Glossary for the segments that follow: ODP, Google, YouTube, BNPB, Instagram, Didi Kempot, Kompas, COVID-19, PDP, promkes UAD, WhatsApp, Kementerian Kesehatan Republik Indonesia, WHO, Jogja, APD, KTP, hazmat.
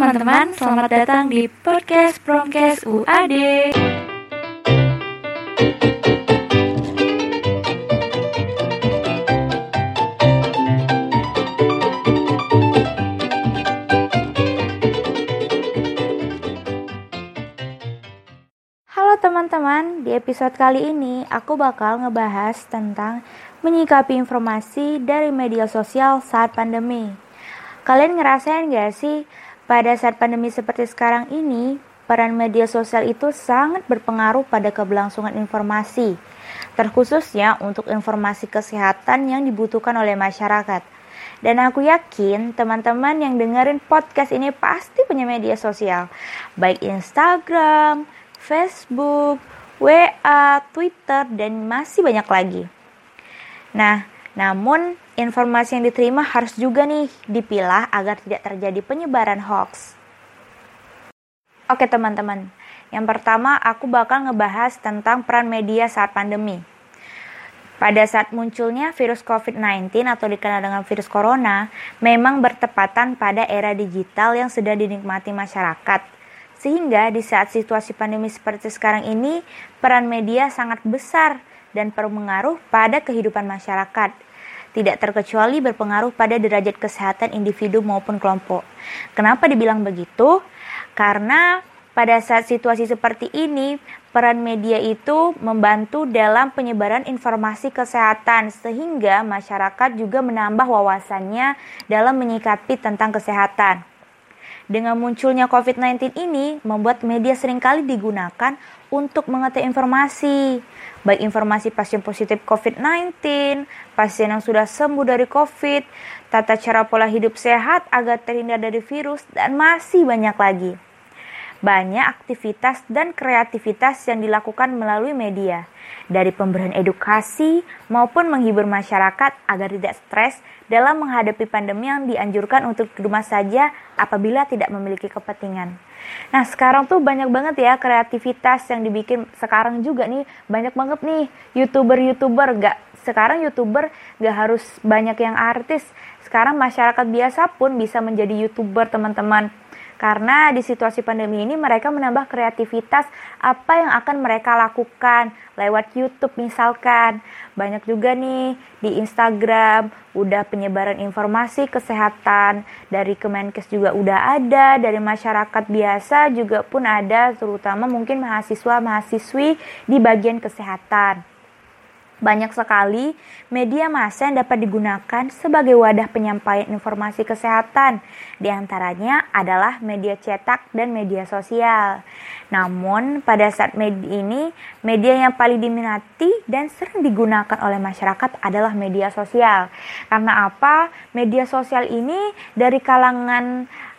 teman-teman, selamat datang di podcast Promkes UAD. Halo teman-teman, di episode kali ini aku bakal ngebahas tentang menyikapi informasi dari media sosial saat pandemi. Kalian ngerasain gak sih pada saat pandemi seperti sekarang ini, peran media sosial itu sangat berpengaruh pada keberlangsungan informasi, terkhususnya untuk informasi kesehatan yang dibutuhkan oleh masyarakat. Dan aku yakin teman-teman yang dengerin podcast ini pasti punya media sosial, baik Instagram, Facebook, WA, Twitter, dan masih banyak lagi. Nah, namun informasi yang diterima harus juga nih dipilah agar tidak terjadi penyebaran hoax. Oke teman-teman, yang pertama aku bakal ngebahas tentang peran media saat pandemi. Pada saat munculnya virus COVID-19 atau dikenal dengan virus corona, memang bertepatan pada era digital yang sedang dinikmati masyarakat. Sehingga di saat situasi pandemi seperti sekarang ini, peran media sangat besar dan berpengaruh pada kehidupan masyarakat, tidak terkecuali berpengaruh pada derajat kesehatan individu maupun kelompok. Kenapa dibilang begitu? Karena pada saat situasi seperti ini, peran media itu membantu dalam penyebaran informasi kesehatan, sehingga masyarakat juga menambah wawasannya dalam menyikapi tentang kesehatan. Dengan munculnya COVID-19 ini, membuat media seringkali digunakan untuk mengetahui informasi, baik informasi pasien positif COVID-19, pasien yang sudah sembuh dari COVID, tata cara pola hidup sehat agar terhindar dari virus, dan masih banyak lagi. Banyak aktivitas dan kreativitas yang dilakukan melalui media, dari pemberian edukasi maupun menghibur masyarakat agar tidak stres dalam menghadapi pandemi yang dianjurkan untuk di rumah saja apabila tidak memiliki kepentingan. Nah, sekarang tuh banyak banget ya kreativitas yang dibikin sekarang juga nih, banyak banget nih YouTuber-YouTuber. Sekarang YouTuber gak harus banyak yang artis, sekarang masyarakat biasa pun bisa menjadi YouTuber teman-teman. Karena di situasi pandemi ini mereka menambah kreativitas apa yang akan mereka lakukan lewat YouTube misalkan. Banyak juga nih di Instagram, udah penyebaran informasi kesehatan, dari Kemenkes juga udah ada, dari masyarakat biasa juga pun ada, terutama mungkin mahasiswa-mahasiswi di bagian kesehatan. Banyak sekali media massa yang dapat digunakan sebagai wadah penyampaian informasi kesehatan. Di antaranya adalah media cetak dan media sosial. Namun pada saat ini, media yang paling diminati dan sering digunakan oleh masyarakat adalah media sosial. Karena apa? Media sosial ini dari kalangan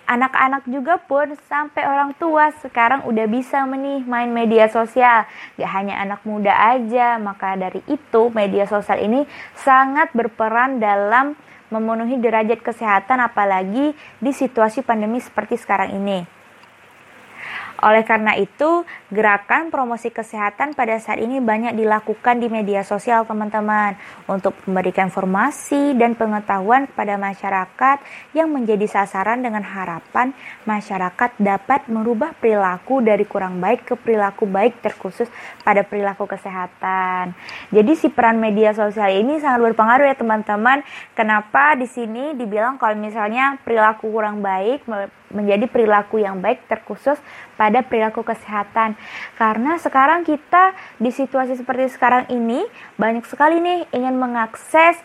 anak-anak juga pun sampai orang tua sekarang udah bisa main media sosial. Gak hanya anak muda aja, maka dari itu media sosial ini sangat berperan dalam memenuhi derajat kesehatan apalagi di situasi pandemi seperti sekarang ini. Oleh karena itu, gerakan promosi kesehatan pada saat ini banyak dilakukan di media sosial teman-teman untuk memberikan informasi dan pengetahuan kepada masyarakat yang menjadi sasaran dengan harapan masyarakat dapat merubah perilaku dari kurang baik ke perilaku baik, terkhusus pada perilaku kesehatan. Jadi si peran media sosial ini sangat berpengaruh ya teman-teman. Kenapa di sini dibilang kalau misalnya perilaku kurang baik menjadi perilaku yang baik, terkhusus pada perilaku kesehatan. Karena sekarang kita di situasi seperti sekarang ini banyak sekali nih ingin mengakses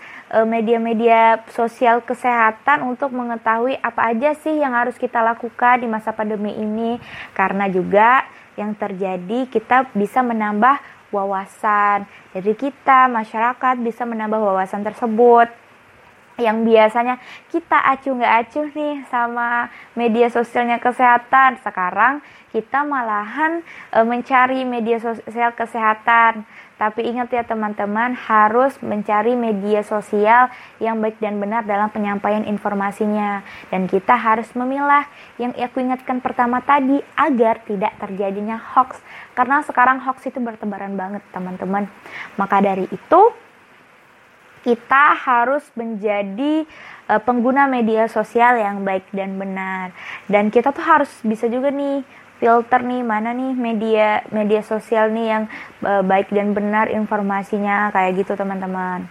media-media sosial kesehatan untuk mengetahui apa aja sih yang harus kita lakukan di masa pandemi ini. Karena juga yang terjadi kita bisa menambah wawasan. Jadi kita masyarakat bisa menambah wawasan tersebut. Yang biasanya kita acuh nggak acuh nih sama media sosialnya kesehatan, sekarang kita malahan mencari media sosial kesehatan. Tapi ingat ya teman-teman, harus mencari media sosial yang baik dan benar dalam penyampaian informasinya. Dan kita harus memilah yang aku ingatkan pertama tadi agar tidak terjadinya hoax. Karena sekarang hoax itu bertebaran banget teman-teman. Maka dari itu kita harus menjadi pengguna media sosial yang baik dan benar. Dan kita tuh harus bisa juga nih filter nih mana nih media sosial nih yang baik dan benar informasinya, kayak gitu teman-teman.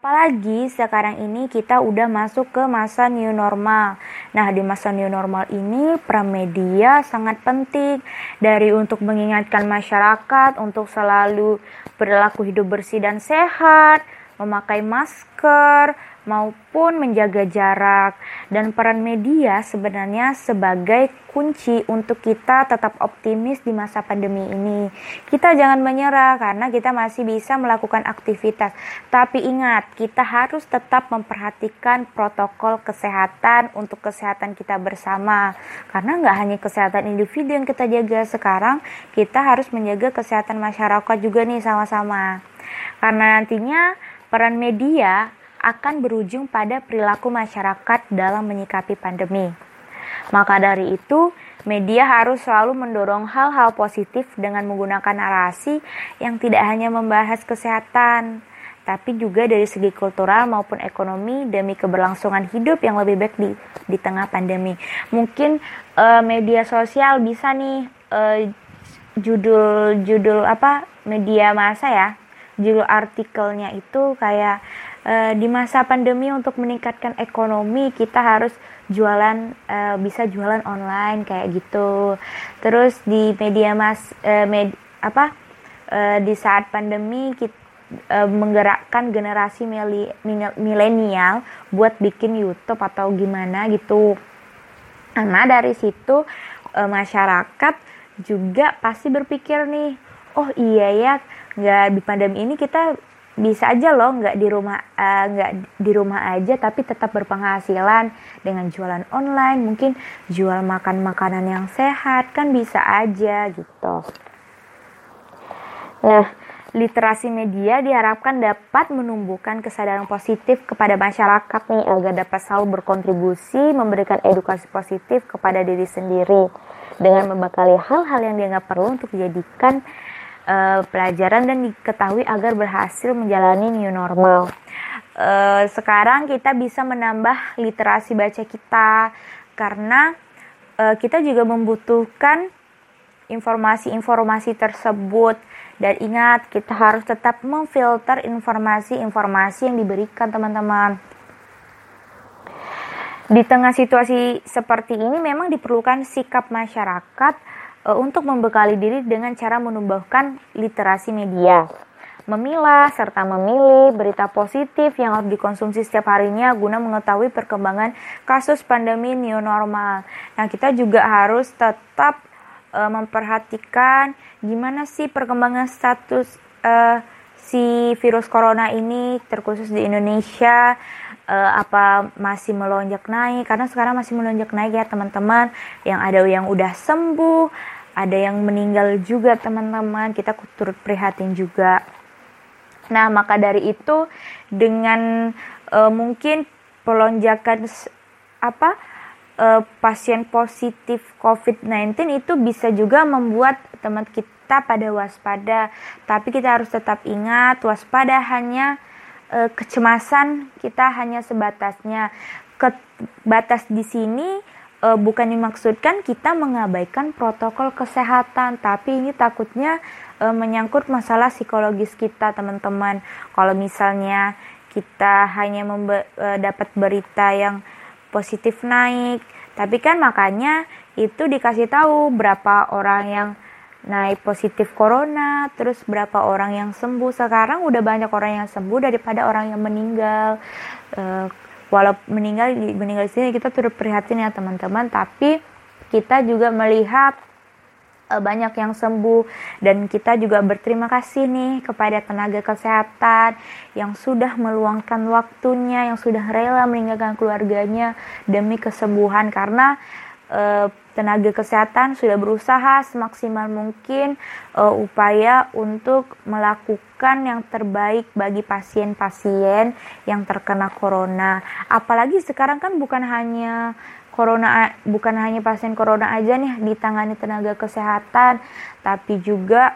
Apalagi sekarang ini kita udah masuk ke masa new normal. Nah, di masa new normal ini pramedia sangat penting, dari untuk mengingatkan masyarakat untuk selalu berlaku hidup bersih dan sehat, memakai masker, maupun menjaga jarak. Dan peran media sebenarnya sebagai kunci untuk kita tetap optimis di masa pandemi ini. Kita jangan menyerah karena kita masih bisa melakukan aktivitas. Tapi ingat, kita harus tetap memperhatikan protokol kesehatan untuk kesehatan kita bersama. Karena nggak hanya kesehatan individu yang kita jaga, sekarang kita harus menjaga kesehatan masyarakat juga nih sama-sama. Karena nantinya peran media akan berujung pada perilaku masyarakat dalam menyikapi pandemi. Maka dari itu, media harus selalu mendorong hal-hal positif dengan menggunakan narasi yang tidak hanya membahas kesehatan, tapi juga dari segi kultural maupun ekonomi demi keberlangsungan hidup yang lebih baik di tengah pandemi. Mungkin media sosial bisa nih judul media massa ya. Judul artikelnya itu kayak di masa pandemi untuk meningkatkan ekonomi kita harus jualan, bisa jualan online kayak gitu. Terus di media di saat pandemi kita menggerakkan generasi milenial buat bikin YouTube atau gimana gitu. Karena dari situ masyarakat juga pasti berpikir nih, oh iya ya, nggak di pandemi ini kita bisa aja loh nggak di rumah aja tapi tetap berpenghasilan dengan jualan online, mungkin jual makanan yang sehat kan bisa aja gitu. Nah, literasi media diharapkan dapat menumbuhkan kesadaran positif kepada masyarakat nih agar dapat selalu berkontribusi memberikan edukasi positif kepada diri sendiri dengan membekali hal-hal yang dianggap perlu untuk dijadikan pelajaran dan diketahui agar berhasil menjalani new normal. Sekarang kita bisa menambah literasi baca kita karena kita juga membutuhkan informasi-informasi tersebut. Dan ingat, kita harus tetap memfilter informasi-informasi yang diberikan teman-teman. Di tengah situasi seperti ini memang diperlukan sikap masyarakat untuk membekali diri dengan cara menumbuhkan literasi media, memilah serta memilih berita positif yang harus dikonsumsi setiap harinya guna mengetahui perkembangan kasus pandemi new normal. Nah, kita juga harus tetap memperhatikan gimana sih perkembangan status si virus corona ini terkhusus di Indonesia, apa masih melonjak naik, karena sekarang masih melonjak naik ya teman-teman. Yang ada yang udah sembuh, ada yang meninggal juga teman-teman, kita turut prihatin juga. Nah, maka dari itu dengan mungkin pelonjakan pasien positif COVID-19 itu bisa juga membuat teman kita pada waspada, tapi kita harus tetap ingat waspada hanya kecemasan kita hanya sebatasnya. Batas di sini bukan dimaksudkan kita mengabaikan protokol kesehatan, tapi ini takutnya menyangkut masalah psikologis kita teman-teman. Kalau misalnya kita hanya dapat berita yang positif naik, tapi kan makanya itu dikasih tahu berapa orang yang naik positif corona, terus berapa orang yang sembuh. Sekarang udah banyak orang yang sembuh daripada orang yang meninggal. Walaupun meninggal di sini kita turut prihatin ya teman-teman, tapi kita juga melihat banyak yang sembuh dan kita juga berterima kasih nih kepada tenaga kesehatan yang sudah meluangkan waktunya, yang sudah rela meninggalkan keluarganya demi kesembuhan, karena tenaga kesehatan sudah berusaha semaksimal mungkin upaya untuk melakukan yang terbaik bagi pasien-pasien yang terkena corona. Apalagi sekarang kan bukan hanya pasien corona aja nih ditangani tenaga kesehatan, tapi juga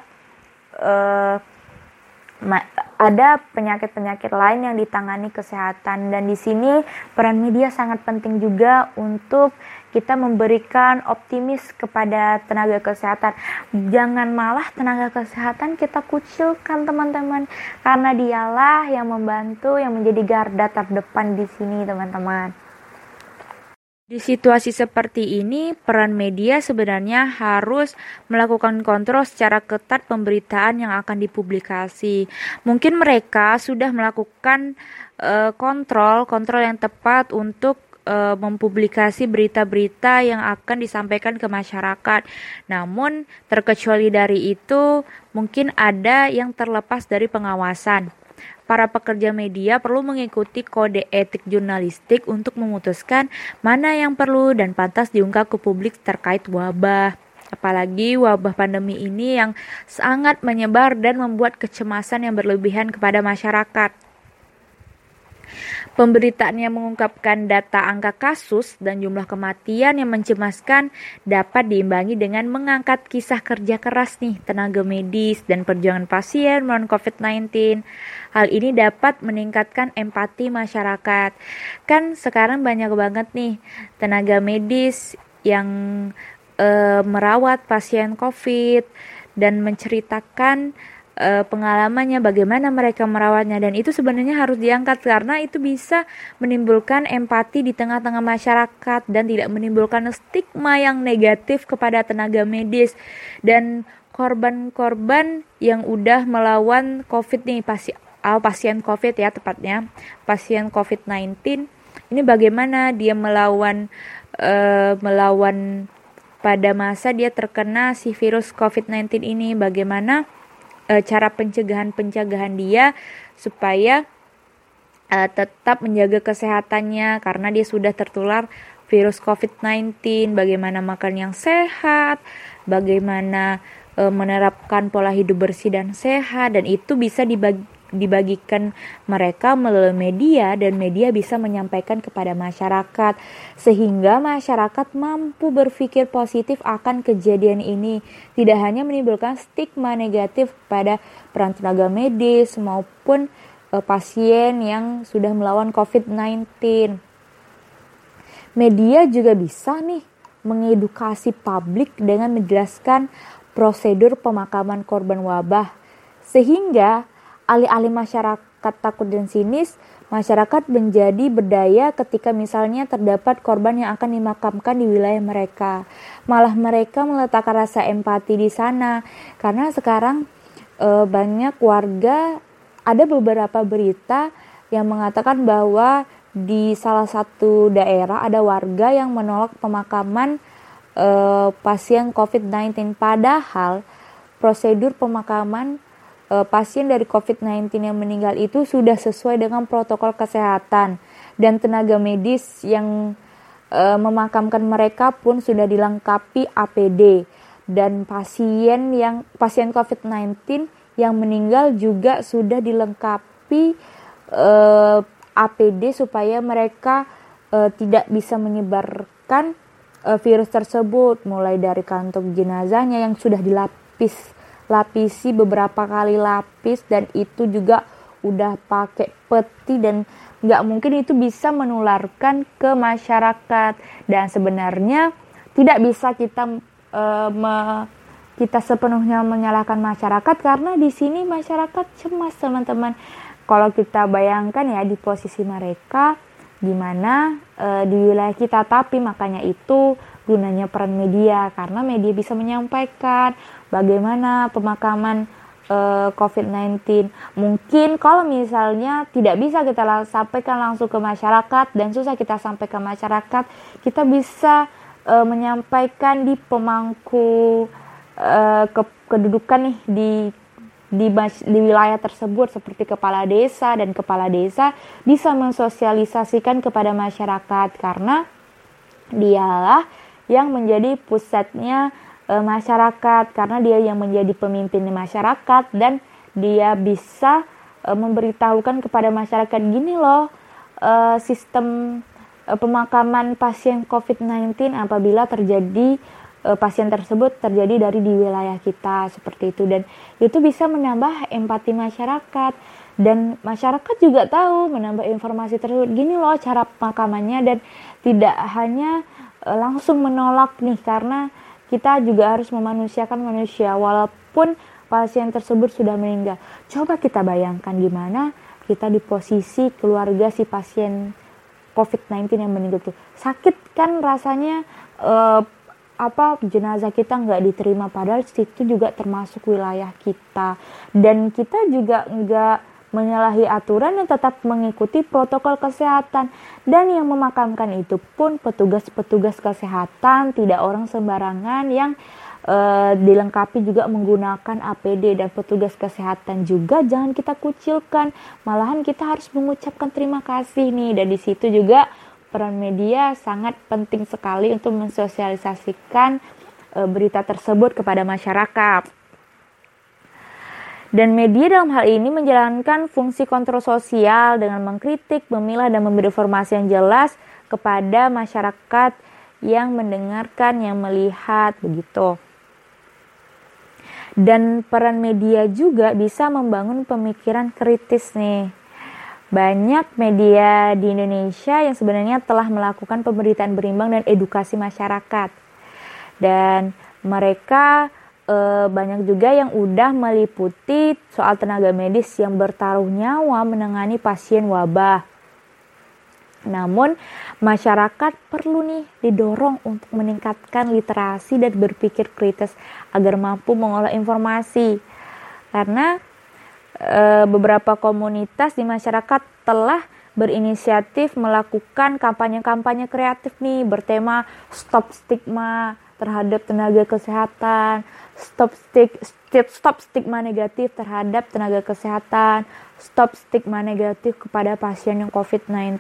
ada penyakit-penyakit lain yang ditangani kesehatan, dan di sini peran media sangat penting juga untuk kita memberikan optimis kepada tenaga kesehatan. Jangan malah tenaga kesehatan kita kucilkan, teman-teman, karena dialah yang membantu, yang menjadi garda terdepan di sini, teman-teman. Di situasi seperti ini, peran media sebenarnya harus melakukan kontrol secara ketat pemberitaan yang akan dipublikasi. Mungkin mereka sudah melakukan kontrol yang tepat untuk mempublikasi berita-berita yang akan disampaikan ke masyarakat. Namun, terkecuali dari itu, mungkin ada yang terlepas dari pengawasan. Para pekerja media perlu mengikuti kode etik jurnalistik untuk memutuskan mana yang perlu dan pantas diungkap ke publik terkait wabah. Apalagi wabah pandemi ini yang sangat menyebar dan membuat kecemasan yang berlebihan kepada masyarakat. Pemberitaan yang mengungkapkan data angka kasus dan jumlah kematian yang mencemaskan dapat diimbangi dengan mengangkat kisah kerja keras nih tenaga medis dan perjuangan pasien melawan COVID-19. Hal ini dapat meningkatkan empati masyarakat. Kan sekarang banyak banget nih tenaga medis yang merawat pasien COVID dan menceritakan pengalamannya, bagaimana mereka merawatnya, dan itu sebenarnya harus diangkat karena itu bisa menimbulkan empati di tengah-tengah masyarakat dan tidak menimbulkan stigma yang negatif kepada tenaga medis. Dan korban-korban yang udah melawan COVID nih, pasien COVID ya tepatnya, pasien COVID-19 ini bagaimana dia melawan pada masa dia terkena si virus COVID-19 ini, bagaimana cara pencegahan dia supaya tetap menjaga kesehatannya karena dia sudah tertular virus COVID-19, bagaimana makan yang sehat, bagaimana menerapkan pola hidup bersih dan sehat, dan itu bisa dibagikan mereka melalui media, dan media bisa menyampaikan kepada masyarakat sehingga masyarakat mampu berpikir positif akan kejadian ini, tidak hanya menimbulkan stigma negatif pada peran tenaga medis maupun pasien yang sudah melawan COVID-19. Media juga bisa nih mengedukasi publik dengan menjelaskan prosedur pemakaman korban wabah, sehingga alih-alih masyarakat takut dan sinis, masyarakat menjadi berdaya ketika misalnya terdapat korban yang akan dimakamkan di wilayah mereka. Malah mereka meletakkan rasa empati di sana. Karena sekarang banyak warga, ada beberapa berita yang mengatakan bahwa di salah satu daerah ada warga yang menolak pemakaman pasien COVID-19. Padahal prosedur pemakaman pasien dari COVID-19 yang meninggal itu sudah sesuai dengan protokol kesehatan, dan tenaga medis yang memakamkan mereka pun sudah dilengkapi APD, dan pasien COVID-19 yang meninggal juga sudah dilengkapi APD supaya mereka tidak bisa menyebarkan virus tersebut, mulai dari kantong jenazahnya yang sudah dilapisi beberapa kali lapis, dan itu juga udah pakai peti, dan nggak mungkin itu bisa menularkan ke masyarakat. Dan sebenarnya tidak bisa kita sepenuhnya menyalahkan masyarakat karena di sini masyarakat cemas, teman-teman. Kalau kita bayangkan ya di posisi mereka gimana di wilayah kita, tapi makanya itu gunanya peran media, karena media bisa menyampaikan bagaimana pemakaman COVID-19. Mungkin kalau misalnya tidak bisa kita sampaikan langsung ke masyarakat dan susah kita sampaikan ke masyarakat, kita bisa menyampaikan di pemangku kedudukan nih di wilayah tersebut, seperti kepala desa, dan kepala desa bisa mensosialisasikan kepada masyarakat karena dialah yang menjadi pusatnya masyarakat, karena dia yang menjadi pemimpin masyarakat, dan dia bisa memberitahukan kepada masyarakat, gini loh sistem pemakaman pasien COVID-19 apabila terjadi pasien tersebut terjadi dari di wilayah kita seperti itu, dan itu bisa menambah empati masyarakat dan masyarakat juga tahu menambah informasi tersebut, gini loh cara pemakamannya, dan tidak hanya langsung menolak nih, karena kita juga harus memanusiakan manusia walaupun pasien tersebut sudah meninggal. Coba kita bayangkan gimana kita di posisi keluarga si pasien COVID-19 yang meninggal itu, sakit kan rasanya. Jenazah kita nggak diterima, padahal situ juga termasuk wilayah kita, dan kita juga nggak menyalahi aturan dan tetap mengikuti protokol kesehatan, dan yang memakamkan itu pun petugas-petugas kesehatan, tidak orang sembarangan yang dilengkapi juga menggunakan APD, dan petugas kesehatan juga jangan kita kucilkan, malahan kita harus mengucapkan terima kasih nih. Dan di situ juga peran media sangat penting sekali untuk mensosialisasikan berita tersebut kepada masyarakat. Dan media dalam hal ini menjalankan fungsi kontrol sosial dengan mengkritik, memilah, dan memberi informasi yang jelas kepada masyarakat yang mendengarkan, yang melihat, begitu. Dan peran media juga bisa membangun pemikiran kritis nih. Banyak media di Indonesia yang sebenarnya telah melakukan pemberitaan berimbang dan edukasi masyarakat. Dan mereka banyak juga yang udah meliputi soal tenaga medis yang bertaruh nyawa menangani pasien wabah. Namun masyarakat perlu nih didorong untuk meningkatkan literasi dan berpikir kritis agar mampu mengolah informasi. Karena beberapa komunitas di masyarakat telah berinisiatif melakukan kampanye-kampanye kreatif nih bertema stop stigma terhadap tenaga kesehatan, stop stigma negatif terhadap tenaga kesehatan, stop stigma negatif kepada pasien yang COVID-19.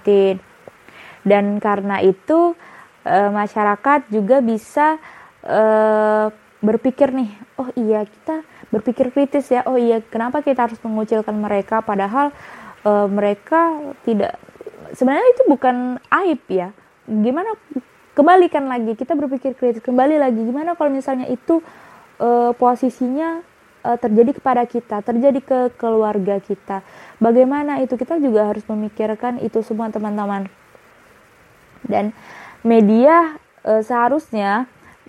Dan karena itu masyarakat juga bisa berpikir nih, oh iya kita berpikir kritis ya, oh iya kenapa kita harus mengucilkan mereka, padahal mereka tidak, sebenarnya itu bukan aib ya, gimana kembalikan lagi, kita berpikir kritis kembali lagi, gimana kalau misalnya itu posisinya terjadi kepada kita, terjadi ke keluarga kita, bagaimana itu, kita juga harus memikirkan itu semua teman-teman. Dan media seharusnya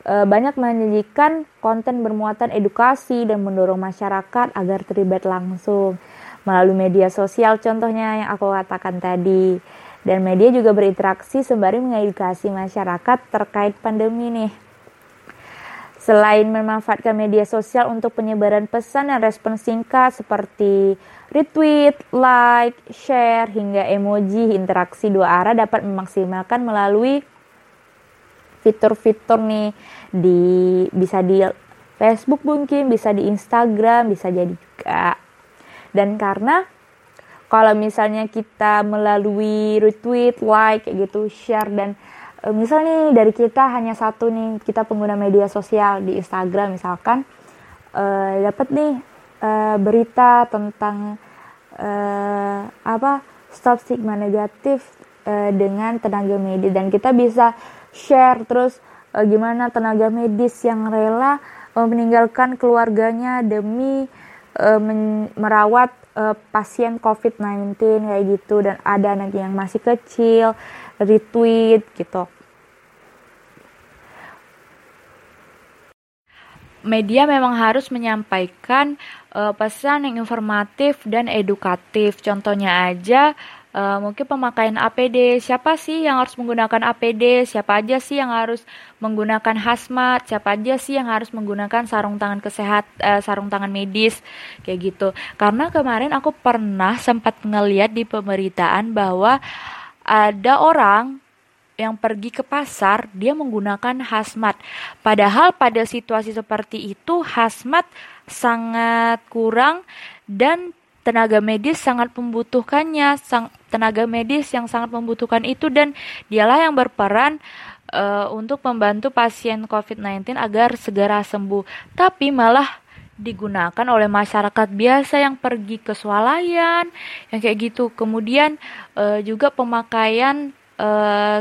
banyak menyajikan konten bermuatan edukasi dan mendorong masyarakat agar terlibat langsung melalui media sosial, contohnya yang aku katakan tadi. Dan media juga berinteraksi sembari mengedukasi masyarakat terkait pandemi nih. Selain memanfaatkan media sosial untuk penyebaran pesan dan respon singkat seperti retweet, like, share, hingga emoji, interaksi dua arah dapat memaksimalkan melalui fitur-fitur nih, bisa di Facebook mungkin, bisa di Instagram, bisa jadi juga. Dan karena kalau misalnya kita melalui retweet, like, gitu, share, dan misalnya dari kita hanya satu nih, kita pengguna media sosial di Instagram misalkan, dapat nih berita tentang stop stigma negatif dengan tenaga medis, dan kita bisa share terus gimana tenaga medis yang rela meninggalkan keluarganya demi merawat pasien COVID-19 kayak gitu, dan ada anak yang masih kecil, retweet gitu. Media memang harus menyampaikan pesan yang informatif dan edukatif. Contohnya aja mungkin pemakaian APD, siapa sih yang harus menggunakan APD, siapa aja sih yang harus menggunakan hazmat, siapa aja sih yang harus menggunakan sarung tangan sarung tangan medis, kayak gitu. Karena kemarin aku pernah sempat ngeliat di pemberitaan bahwa ada orang yang pergi ke pasar, dia menggunakan hazmat. Padahal pada situasi seperti itu, hazmat sangat kurang dan tenaga medis sangat membutuhkannya, tenaga medis yang sangat membutuhkan itu, dan dialah yang berperan untuk membantu pasien COVID-19 agar segera sembuh. Tapi malah digunakan oleh masyarakat biasa yang pergi ke swalayan, yang kayak gitu. Kemudian juga pemakaian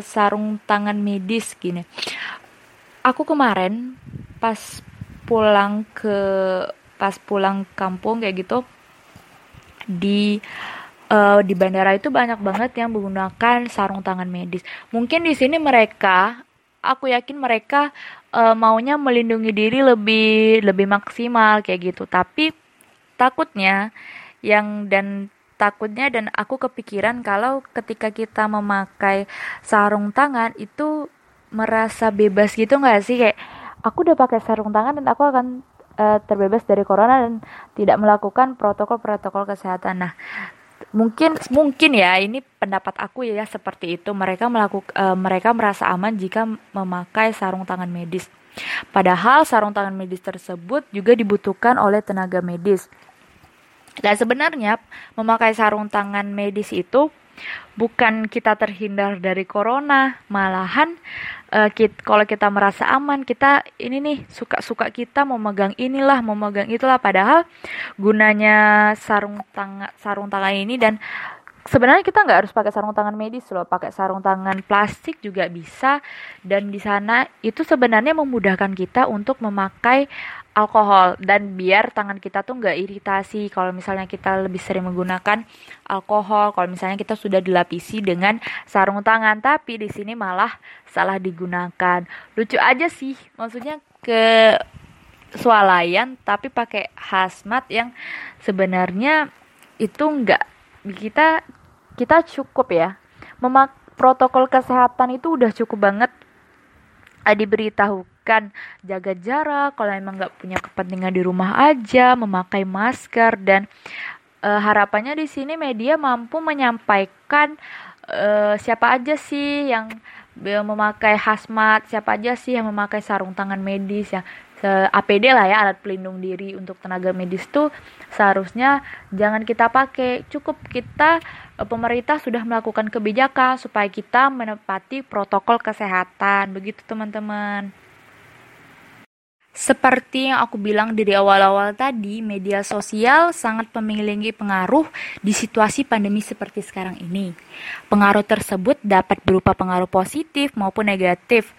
sarung tangan medis gini. Aku kemarin pas pulang kampung kayak gitu di bandara itu banyak banget yang menggunakan sarung tangan medis. Mungkin di sini mereka, aku yakin mereka maunya melindungi diri lebih maksimal kayak gitu. Tapi takutnya dan aku kepikiran kalau ketika kita memakai sarung tangan itu merasa bebas gitu nggak sih, kayak aku udah pakai sarung tangan dan aku akan terbebas dari corona dan tidak melakukan protokol kesehatan. Nah, mungkin ya, ini pendapat aku ya, seperti itu. Mereka merasa aman jika memakai sarung tangan medis. Padahal sarung tangan medis tersebut juga dibutuhkan oleh tenaga medis. Dan sebenarnya memakai sarung tangan medis itu bukan kita terhindar dari corona, malahan kalau kita merasa aman, kita ini nih suka-suka kita memegang inilah, memegang itulah. Padahal gunanya sarung tangan ini, dan sebenarnya kita nggak harus pakai sarung tangan medis loh, pakai sarung tangan plastik juga bisa. Dan di sana itu sebenarnya memudahkan kita untuk memakai alkohol, dan biar tangan kita tuh nggak iritasi kalau misalnya kita lebih sering menggunakan alkohol, kalau misalnya kita sudah dilapisi dengan sarung tangan. Tapi di sini malah salah digunakan. Lucu aja sih, maksudnya ke swalayan tapi pakai hazmat, yang sebenarnya itu nggak, kita cukup ya, protokol kesehatan itu udah cukup banget diberitahu. Kan jaga jarak, kalau emang nggak punya kepentingan di rumah aja, memakai masker. Dan harapannya di sini media mampu menyampaikan siapa aja sih yang memakai hazmat, siapa aja sih yang memakai sarung tangan medis, ya APD lah ya, alat pelindung diri untuk tenaga medis tuh seharusnya jangan kita pakai. Cukup kita, pemerintah sudah melakukan kebijakan supaya kita menepati protokol kesehatan. Begitu teman-teman. Seperti yang aku bilang dari awal-awal tadi, media sosial sangat memiliki pengaruh di situasi pandemi seperti sekarang ini. Pengaruh tersebut dapat berupa pengaruh positif maupun negatif.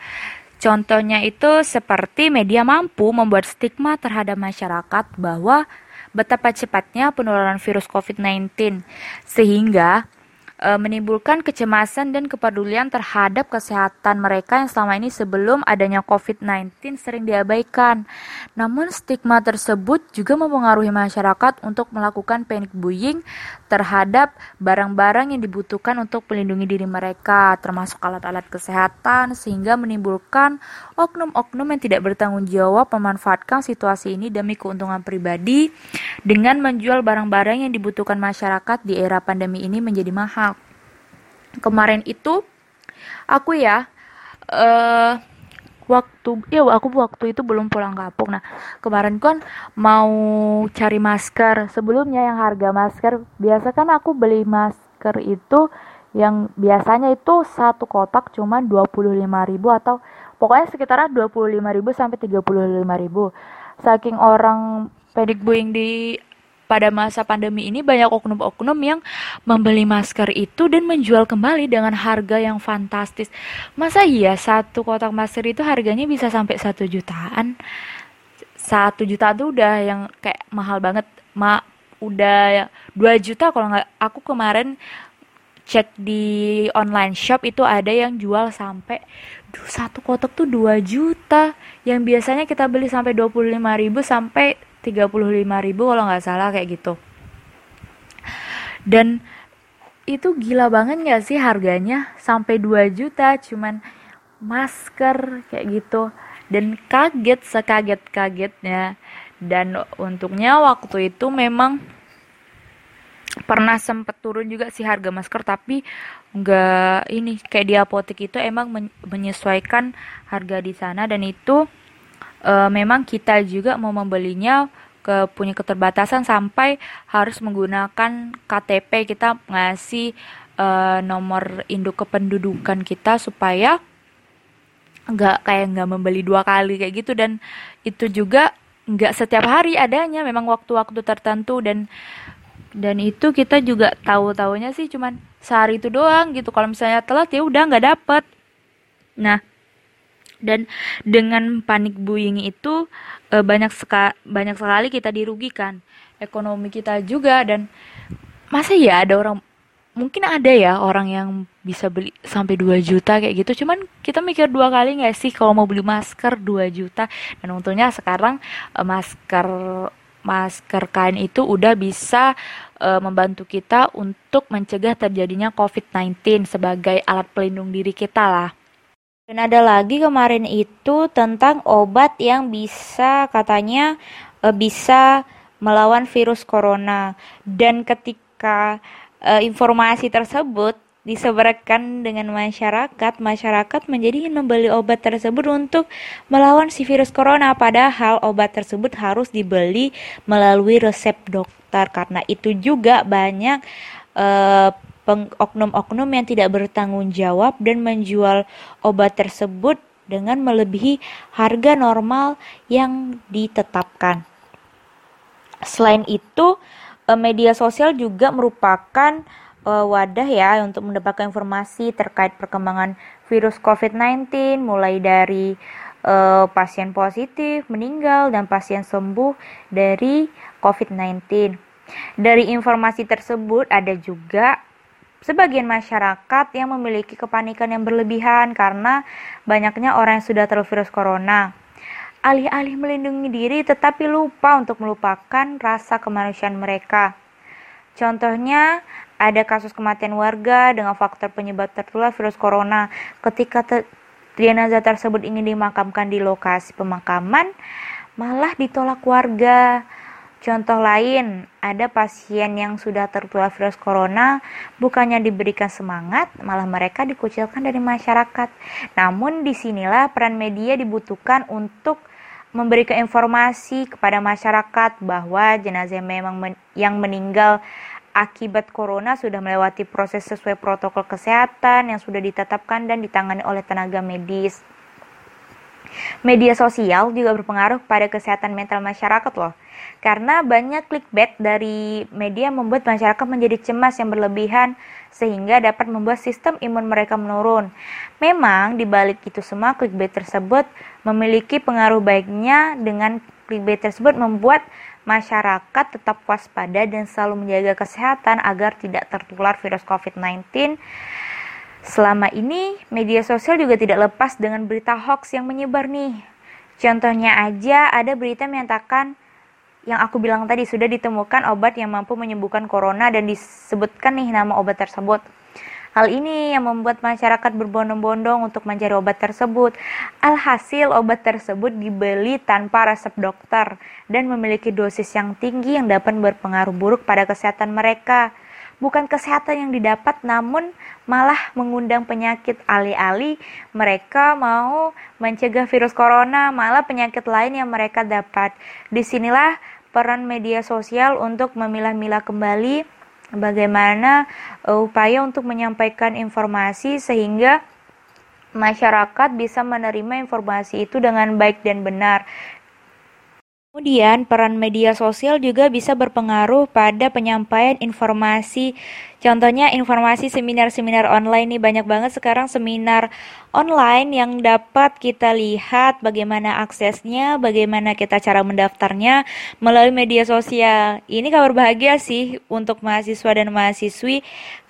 Contohnya itu seperti media mampu membuat stigma terhadap masyarakat bahwa betapa cepatnya penularan virus COVID-19, sehingga menimbulkan kecemasan dan kepedulian terhadap kesehatan mereka yang selama ini sebelum adanya COVID-19 sering diabaikan. Namun stigma tersebut juga mempengaruhi masyarakat untuk melakukan panic buying terhadap barang-barang yang dibutuhkan untuk melindungi diri mereka, termasuk alat-alat kesehatan, sehingga menimbulkan oknum-oknum yang tidak bertanggung jawab memanfaatkan situasi ini demi keuntungan pribadi dengan menjual barang-barang yang dibutuhkan masyarakat di era pandemi ini menjadi mahal. Kemarin itu aku waktu itu belum pulang kampung. Nah, kemarin kan mau cari masker. Sebelumnya yang harga masker biasa kan aku beli masker itu yang biasanya itu satu kotak cuma 25.000, atau pokoknya sekitaran 25.000 sampai 35.000. Saking orang panic buying pada masa pandemi ini, banyak oknum-oknum yang membeli masker itu dan menjual kembali dengan harga yang fantastis. Masa iya satu kotak masker itu harganya bisa sampai 1 jutaan? 1 juta itu udah yang kayak mahal banget. Udah 2 juta kalau nggak, aku kemarin cek di online shop itu ada yang jual sampai satu kotak tuh 2 juta. Yang biasanya kita beli sampai 25.000 sampai 35.000 kalau nggak salah kayak gitu. Dan itu gila banget nggak sih harganya, sampai 2 juta cuman masker kayak gitu. Dan kaget, sekaget-kagetnya. Dan untungnya waktu itu memang pernah sempet turun juga sih harga masker, tapi nggak ini, kayak di apotek itu emang menyesuaikan harga di sana. Dan itu memang kita juga mau membelinya punya keterbatasan, sampai harus menggunakan KTP. Kita ngasih nomor induk kependudukan kita supaya nggak membeli dua kali kayak gitu. Dan itu juga nggak setiap hari adanya, memang waktu-waktu tertentu. Dan itu kita juga tahu-taunya sih cuman sehari itu doang gitu. Kalau misalnya telat ya udah nggak dapet. Nah, dan dengan panic buying itu banyak sekali kita dirugikan, ekonomi kita juga. Dan masa ya ada orang, mungkin ada ya orang yang bisa beli sampai 2 juta kayak gitu, cuman kita mikir 2 kali gak sih kalau mau beli masker 2 juta. Dan untungnya sekarang masker kain itu udah bisa membantu kita untuk mencegah terjadinya COVID-19 sebagai alat pelindung diri kita lah. Dan ada lagi kemarin itu tentang obat yang bisa katanya bisa melawan virus corona, dan ketika informasi tersebut disebarkan dengan masyarakat menjadi ingin membeli obat tersebut untuk melawan si virus corona, padahal obat tersebut harus dibeli melalui resep dokter. Karena itu juga banyak oknum-oknum yang tidak bertanggung jawab dan menjual obat tersebut dengan melebihi harga normal yang ditetapkan. Selain itu, media sosial juga merupakan wadah ya untuk mendapatkan informasi terkait perkembangan virus COVID-19, mulai dari pasien positif, meninggal, dan pasien sembuh dari COVID-19. Dari informasi tersebut ada juga sebagian masyarakat yang memiliki kepanikan yang berlebihan karena banyaknya orang yang sudah tervirus corona. Alih-alih melindungi diri tetapi lupa untuk melupakan rasa kemanusiaan mereka. Contohnya, ada kasus kematian warga dengan faktor penyebab tertular virus corona. Ketika jenazah tersebut ingin dimakamkan di lokasi pemakaman, malah ditolak warga. Contoh lain, ada pasien yang sudah tertular virus corona, bukannya diberikan semangat, malah mereka dikucilkan dari masyarakat. Namun disinilah peran media dibutuhkan untuk memberikan informasi kepada masyarakat bahwa jenazah yang meninggal akibat corona sudah melewati proses sesuai protokol kesehatan yang sudah ditetapkan dan ditangani oleh tenaga medis. Media sosial juga berpengaruh pada kesehatan mental masyarakat loh. Karena banyak clickbait dari media membuat masyarakat menjadi cemas yang berlebihan sehingga dapat membuat sistem imun mereka menurun. Memang dibalik itu semua, clickbait tersebut memiliki pengaruh baiknya. Dengan clickbait tersebut membuat masyarakat tetap waspada dan selalu menjaga kesehatan agar tidak tertular virus COVID-19. Selama ini media sosial juga tidak lepas dengan berita hoax yang menyebar nih. Contohnya aja ada berita menyatakan yang aku bilang tadi, sudah ditemukan obat yang mampu menyembuhkan corona dan disebutkan nih nama obat tersebut. Hal ini yang membuat masyarakat berbondong-bondong untuk mencari obat tersebut. Alhasil obat tersebut dibeli tanpa resep dokter dan memiliki dosis yang tinggi yang dapat berpengaruh buruk pada kesehatan mereka. Bukan kesehatan yang didapat, namun malah mengundang penyakit. Alih-alih mereka mau mencegah virus corona, malah penyakit lain yang mereka dapat. Disinilah peran media sosial untuk memilah-milah kembali bagaimana upaya untuk menyampaikan informasi sehingga masyarakat bisa menerima informasi itu dengan baik dan benar. Kemudian, peran media sosial juga bisa berpengaruh pada penyampaian informasi. Contohnya, informasi seminar-seminar online nih, banyak banget sekarang seminar online yang dapat kita lihat bagaimana aksesnya, bagaimana kita cara mendaftarnya melalui media sosial. Ini kabar bahagia sih untuk mahasiswa dan mahasiswi,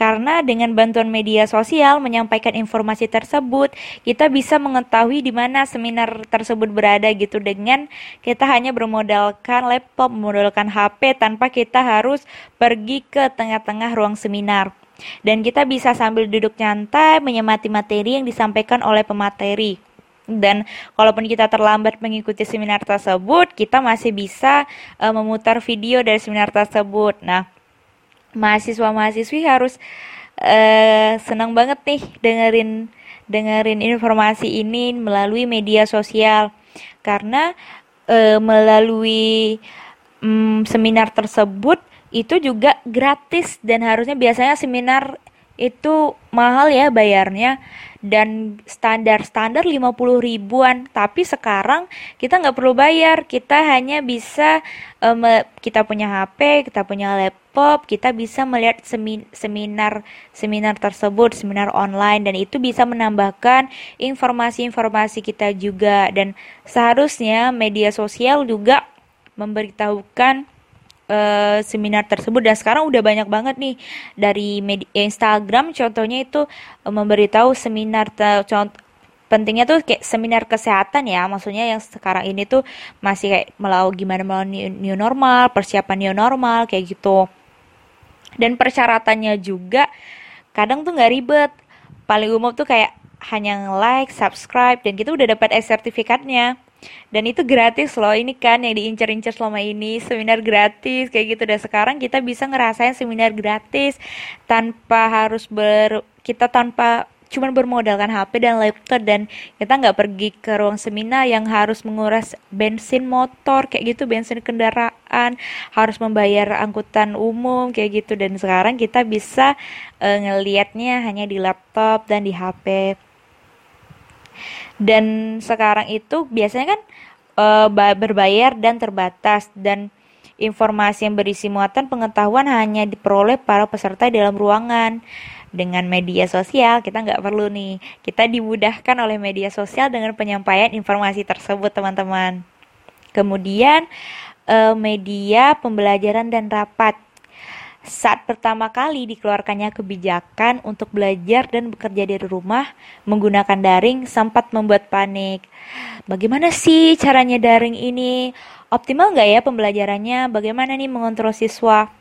karena dengan bantuan media sosial menyampaikan informasi tersebut, kita bisa mengetahui di mana seminar tersebut berada gitu, dengan kita hanya bermodalkan laptop, memodalkan HP tanpa kita harus pergi ke tengah-tengah ruang seminar. Dan kita bisa sambil duduk nyantai menyemati materi yang disampaikan oleh pemateri. Dan kalaupun kita terlambat mengikuti seminar tersebut, kita masih bisa memutar video dari seminar tersebut. Nah, mahasiswa-mahasiswi harus senang banget nih dengerin informasi ini melalui media sosial. Karena melalui seminar tersebut itu juga gratis, dan harusnya biasanya seminar itu mahal ya bayarnya, dan standar 50 ribuan, tapi sekarang kita nggak perlu bayar, kita hanya bisa kita punya HP, kita punya laptop, Pop, kita bisa melihat seminar tersebut, seminar online, dan itu bisa menambahkan informasi-informasi kita juga. Dan seharusnya media sosial juga memberitahukan seminar tersebut, dan sekarang udah banyak banget nih dari Instagram contohnya itu memberitahu seminar pentingnya tuh kayak seminar kesehatan ya, maksudnya yang sekarang ini tuh masih kayak gimana new normal, persiapan new normal kayak gitu. Dan persyaratannya juga kadang tuh nggak ribet, paling umum tuh kayak hanya like, subscribe, dan kita udah dapat sertifikatnya. Dan itu gratis loh, ini kan yang diincer-incer selama ini, seminar gratis kayak gitu. Dan sekarang kita bisa ngerasain seminar gratis tanpa harus cuman bermodalkan HP dan laptop, dan kita nggak pergi ke ruang seminar yang harus menguras bensin motor kayak gitu, bensin kendaraan, harus membayar angkutan umum kayak gitu. Dan sekarang kita bisa ngelihatnya hanya di laptop dan di HP. Dan sekarang itu biasanya kan berbayar dan terbatas, dan informasi yang berisi muatan pengetahuan hanya diperoleh para peserta dalam ruangan. Dengan media sosial kita nggak perlu nih, kita dimudahkan oleh media sosial dengan penyampaian informasi tersebut, teman-teman. Kemudian media pembelajaran dan rapat. Saat pertama kali dikeluarkannya kebijakan untuk belajar dan bekerja dari rumah menggunakan daring sempat membuat panik. Bagaimana sih caranya daring ini? Optimal nggak ya pembelajarannya? Bagaimana nih mengontrol siswa?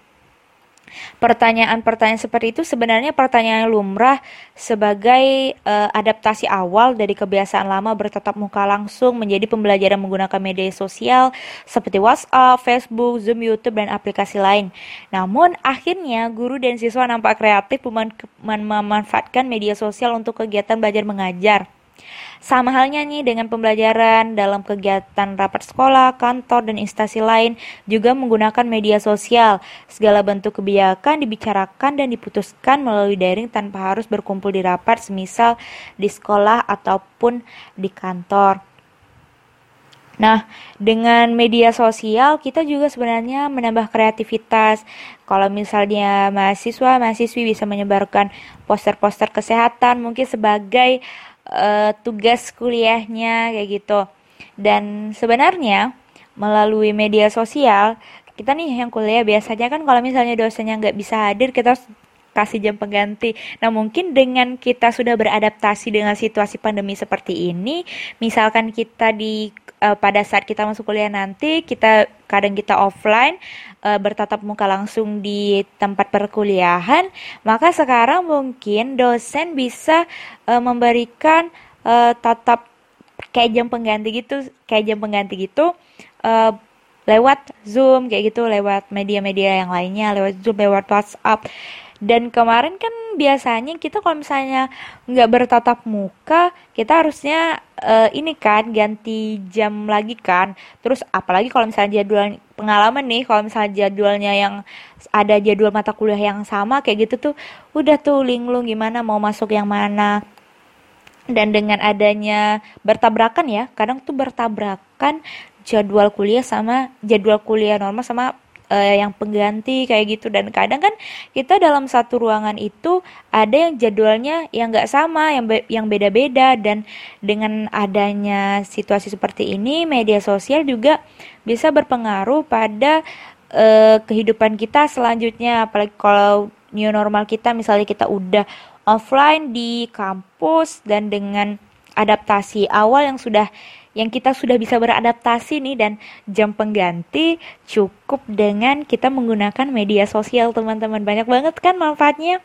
Pertanyaan-pertanyaan seperti itu sebenarnya pertanyaan lumrah sebagai adaptasi awal dari kebiasaan lama bertatap muka langsung menjadi pembelajaran menggunakan media sosial seperti WhatsApp, Facebook, Zoom, YouTube, dan aplikasi lain. Namun akhirnya guru dan siswa nampak kreatif memanfaatkan media sosial untuk kegiatan belajar mengajar. Sama halnya nih dengan pembelajaran dalam kegiatan rapat sekolah, kantor, dan instansi lain juga menggunakan media sosial. Segala bentuk kebijakan dibicarakan dan diputuskan melalui daring tanpa harus berkumpul di rapat, semisal di sekolah ataupun di kantor. Nah, dengan media sosial kita juga sebenarnya menambah kreativitas. Kalau misalnya mahasiswi bisa menyebarkan poster-poster kesehatan mungkin sebagai tugas kuliahnya kayak gitu. Dan sebenarnya melalui media sosial kita nih yang kuliah biasanya kan kalau misalnya dosennya nggak bisa hadir kita harus kasih jam pengganti. Nah mungkin dengan kita sudah beradaptasi dengan situasi pandemi seperti ini, misalkan kita pada saat kita masuk kuliah nanti kita offline bertatap muka langsung di tempat perkuliahan, maka sekarang mungkin dosen bisa memberikan tatap kayak jam pengganti gitu lewat Zoom kayak gitu, lewat media-media yang lainnya, lewat Zoom, lewat WhatsApp. Dan kemarin kan biasanya kita kalau misalnya nggak bertatap muka, kita harusnya ganti jam lagi kan. Terus apalagi kalau misalnya jadwalnya yang ada jadwal mata kuliah yang sama kayak gitu tuh, udah tuh linglung gimana mau masuk yang mana. Dan dengan adanya bertabrakan ya, kadang tuh bertabrakan jadwal kuliah sama jadwal kuliah normal sama yang pengganti kayak gitu. Dan kadang kan kita dalam satu ruangan itu ada yang jadwalnya yang gak sama, yang beda-beda. Dan dengan adanya situasi seperti ini, media sosial juga bisa berpengaruh pada kehidupan kita selanjutnya. Apalagi kalau new normal kita, misalnya kita udah offline di kampus, dan dengan adaptasi awal yang kita sudah bisa beradaptasi nih, dan jam pengganti cukup dengan kita menggunakan media sosial, teman-teman. Banyak banget kan manfaatnya.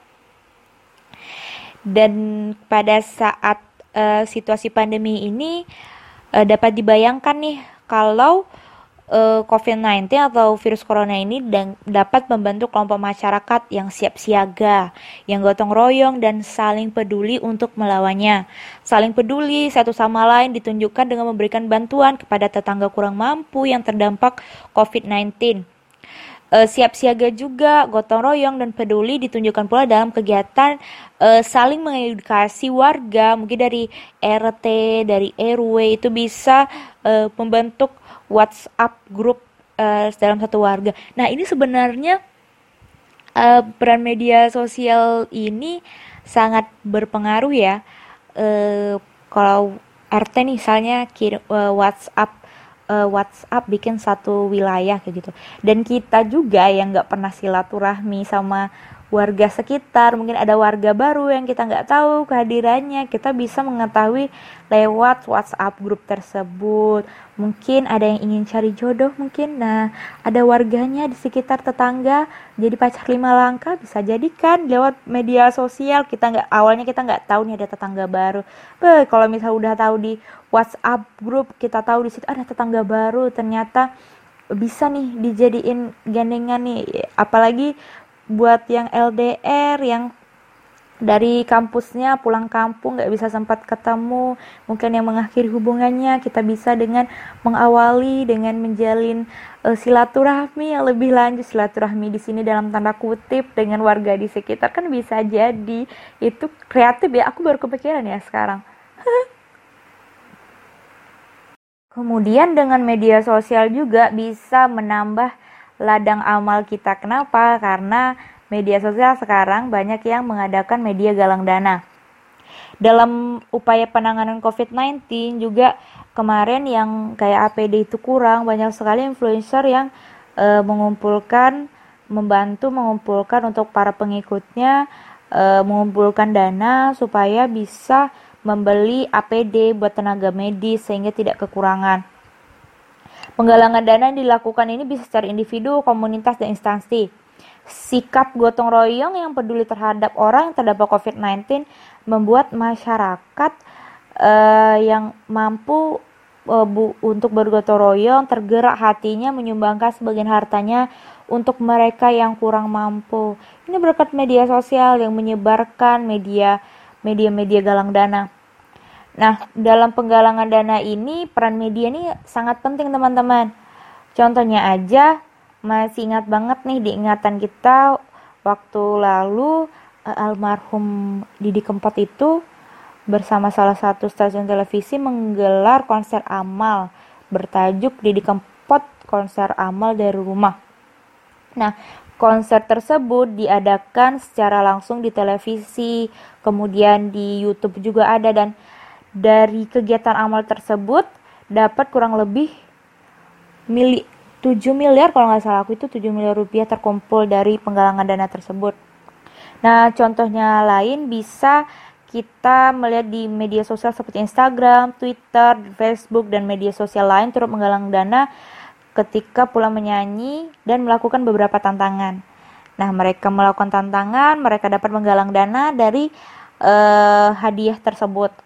Dan pada saat situasi pandemi ini dapat dibayangkan nih kalau COVID-19 atau virus corona ini dapat membantu kelompok masyarakat yang siap siaga, yang gotong royong dan saling peduli untuk melawannya. Saling peduli satu sama lain ditunjukkan dengan memberikan bantuan kepada tetangga kurang mampu yang terdampak COVID-19. Siap siaga juga, gotong royong dan peduli ditunjukkan pula dalam kegiatan saling mengedukasi warga, mungkin dari RT, dari RW itu bisa membentuk WhatsApp grup dalam satu warga. Nah ini sebenarnya peran media sosial ini sangat berpengaruh ya. Kalau RT nih, misalnya WhatsApp bikin satu wilayah kayak gitu, dan kita juga yang nggak pernah silaturahmi sama warga sekitar, mungkin ada warga baru yang kita nggak tahu kehadirannya, kita bisa mengetahui lewat WhatsApp grup tersebut. Mungkin ada yang ingin cari jodoh, mungkin nah ada warganya di sekitar tetangga jadi pacar 5 langkah, bisa jadikan lewat media sosial. Awalnya kita nggak tahu nih ada tetangga baru. Kalau misal udah tahu di WhatsApp grup, kita tahu di situ ada tetangga baru, ternyata bisa nih dijadiin gandengan nih. Apalagi buat yang LDR, yang dari kampusnya pulang kampung nggak bisa sempat ketemu, mungkin yang mengakhiri hubungannya, kita bisa dengan mengawali dengan menjalin silaturahmi yang lebih lanjut. Silaturahmi di sini dalam tanda kutip dengan warga di sekitar, kan bisa jadi itu kreatif ya. Aku baru kepikiran ya sekarang. Kemudian dengan media sosial juga bisa menambah ladang amal kita. Kenapa? Karena media sosial sekarang banyak yang mengadakan media galang dana. Dalam upaya penanganan COVID-19 juga kemarin yang kayak APD itu kurang, banyak sekali influencer yang membantu mengumpulkan untuk para pengikutnya, mengumpulkan dana supaya bisa membeli APD buat tenaga medis sehingga tidak kekurangan. Penggalangan dana yang dilakukan ini bisa secara individu, komunitas, dan instansi. Sikap gotong royong yang peduli terhadap orang yang terdampak COVID-19 membuat masyarakat yang mampu untuk bergotong royong, tergerak hatinya menyumbangkan sebagian hartanya untuk mereka yang kurang mampu. Ini berkat media sosial yang menyebarkan media galang dana. Nah, dalam penggalangan dana ini peran media ini sangat penting, teman-teman. Contohnya aja, masih ingat banget nih di ingatan kita waktu lalu, almarhum Didi Kempot itu bersama salah satu stasiun televisi menggelar konser amal bertajuk Didi Kempot Konser Amal Dari Rumah. Nah, konser tersebut diadakan secara langsung di televisi, kemudian di YouTube juga ada, dan dari kegiatan amal tersebut dapat kurang lebih 7 miliar, kalau nggak salah aku itu 7 miliar rupiah terkumpul dari penggalangan dana tersebut. Nah, contohnya lain bisa kita melihat di media sosial seperti Instagram, Twitter, Facebook, dan media sosial lain turut menggalang dana ketika pula menyanyi dan melakukan beberapa tantangan. Nah, mereka melakukan tantangan, mereka dapat menggalang dana dari hadiah tersebut.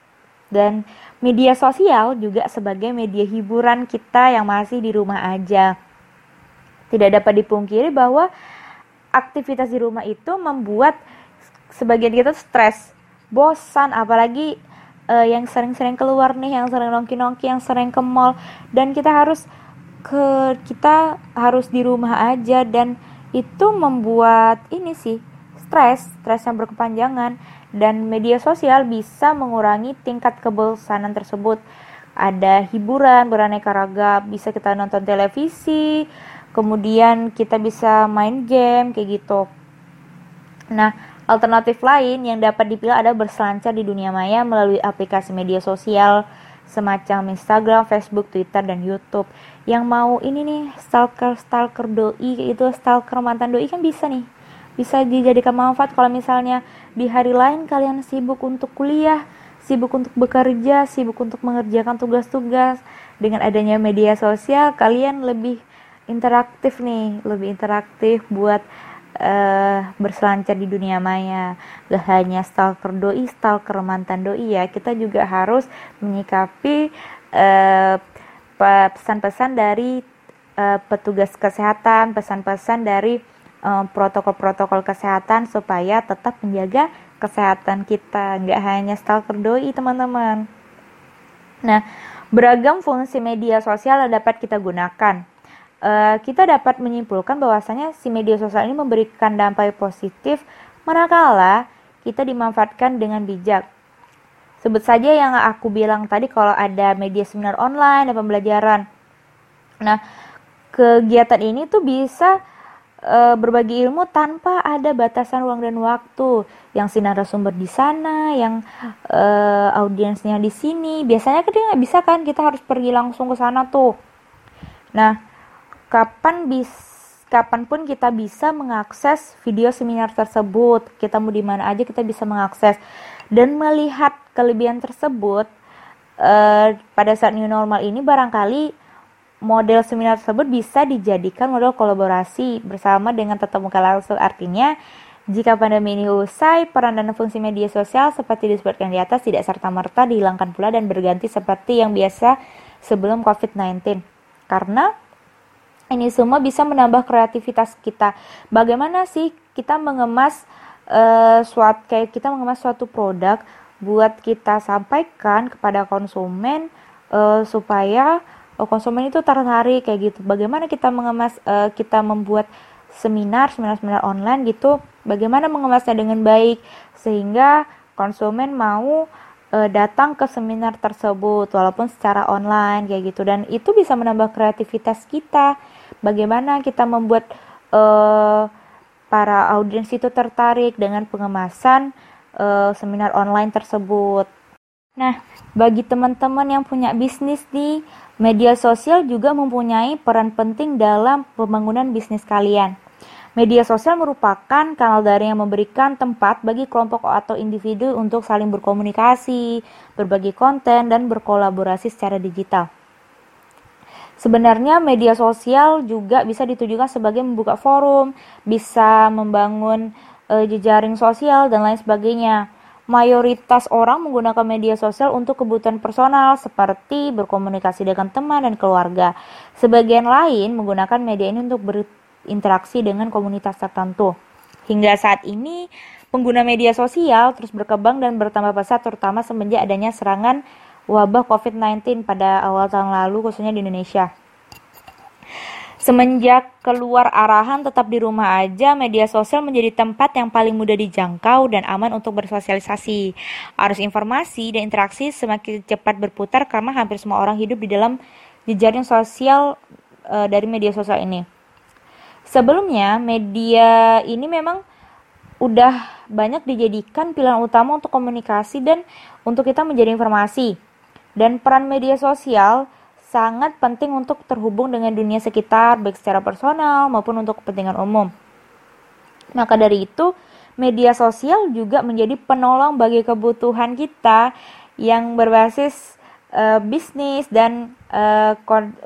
Dan media sosial juga sebagai media hiburan kita yang masih di rumah aja. Tidak dapat dipungkiri bahwa aktivitas di rumah itu membuat sebagian kita stres, bosan, apalagi yang sering-sering keluar nih, yang sering nongki-nongki, yang sering ke mall, dan kita harus di rumah aja, dan itu membuat stres yang berkepanjangan, dan media sosial bisa mengurangi tingkat kebosanan tersebut. Ada hiburan beraneka ragam, bisa kita nonton televisi, kemudian kita bisa main game kayak gitu. Nah, alternatif lain yang dapat dipilih ada berselancar di dunia maya melalui aplikasi media sosial semacam Instagram, Facebook, Twitter, dan YouTube. Yang mau ini nih stalker doi, itu stalker mantan doi kan bisa nih. Bisa dijadikan manfaat kalau misalnya di hari lain kalian sibuk untuk kuliah, sibuk untuk bekerja, sibuk untuk mengerjakan tugas-tugas. Dengan adanya media sosial kalian lebih interaktif nih, lebih interaktif buat berselancar di dunia maya. Gak hanya stalker doi, stalker mantan doi ya, kita juga harus menyikapi pesan-pesan dari petugas kesehatan, pesan-pesan dari protokol-protokol kesehatan supaya tetap menjaga kesehatan kita. Gak hanya stalker doi, teman-teman. Nah, beragam fungsi media sosial yang dapat kita gunakan. Kita dapat menyimpulkan bahwasanya si media sosial ini memberikan dampak positif manakala kita dimanfaatkan dengan bijak. Sebut saja yang aku bilang tadi, kalau ada media seminar online dan pembelajaran. Nah, kegiatan ini tuh bisa berbagi ilmu tanpa ada batasan ruang dan waktu. Yang si narasumber di sana, yang audiensnya di sini. Biasanya kan dia nggak bisa kan, kita harus pergi langsung ke sana tuh. Nah, kapanpun kita bisa mengakses video seminar tersebut. Kita mau di mana aja kita bisa mengakses dan melihat kelebihan tersebut. Pada saat new normal ini barangkali model seminar tersebut bisa dijadikan model kolaborasi bersama dengan tatap muka langsung. Artinya, jika pandemi ini usai, peran dan fungsi media sosial seperti disebutkan di atas tidak serta-merta dihilangkan pula dan berganti seperti yang biasa sebelum COVID-19. Karena ini semua bisa menambah kreativitas kita. Bagaimana sih kita mengemas suatu produk buat kita sampaikan kepada konsumen supaya konsumen itu tertarik kayak gitu. Bagaimana kita mengemas, kita membuat seminar online gitu. Bagaimana mengemasnya dengan baik sehingga konsumen mau datang ke seminar tersebut walaupun secara online kayak gitu. Dan itu bisa menambah kreativitas kita. Bagaimana kita membuat para audiens itu tertarik dengan pengemasan seminar online tersebut. Nah, bagi teman-teman yang punya bisnis di media sosial juga mempunyai peran penting dalam pembangunan bisnis kalian. Media sosial merupakan kanal daring yang memberikan tempat bagi kelompok atau individu untuk saling berkomunikasi, berbagi konten, dan berkolaborasi secara digital. Sebenarnya media sosial juga bisa ditujukan sebagai membuka forum, bisa membangun jejaring sosial, dan lain sebagainya. Mayoritas orang menggunakan media sosial untuk kebutuhan personal seperti berkomunikasi dengan teman dan keluarga. Sebagian lain menggunakan media ini untuk berinteraksi dengan komunitas tertentu. Hingga saat ini, pengguna media sosial terus berkembang dan bertambah pesat terutama semenjak adanya serangan wabah COVID-19 pada awal tahun lalu khususnya di Indonesia. Semenjak keluar arahan tetap di rumah aja, media sosial menjadi tempat yang paling mudah dijangkau dan aman untuk bersosialisasi. Arus informasi dan interaksi semakin cepat berputar karena hampir semua orang hidup di dalam jejaring sosial dari media sosial ini. Sebelumnya, media ini memang udah banyak dijadikan pilihan utama untuk komunikasi dan untuk kita menjadi informasi. Dan peran media sosial sangat penting untuk terhubung dengan dunia sekitar, baik secara personal maupun untuk kepentingan umum. Maka dari itu, media sosial juga menjadi penolong bagi kebutuhan kita yang berbasis bisnis dan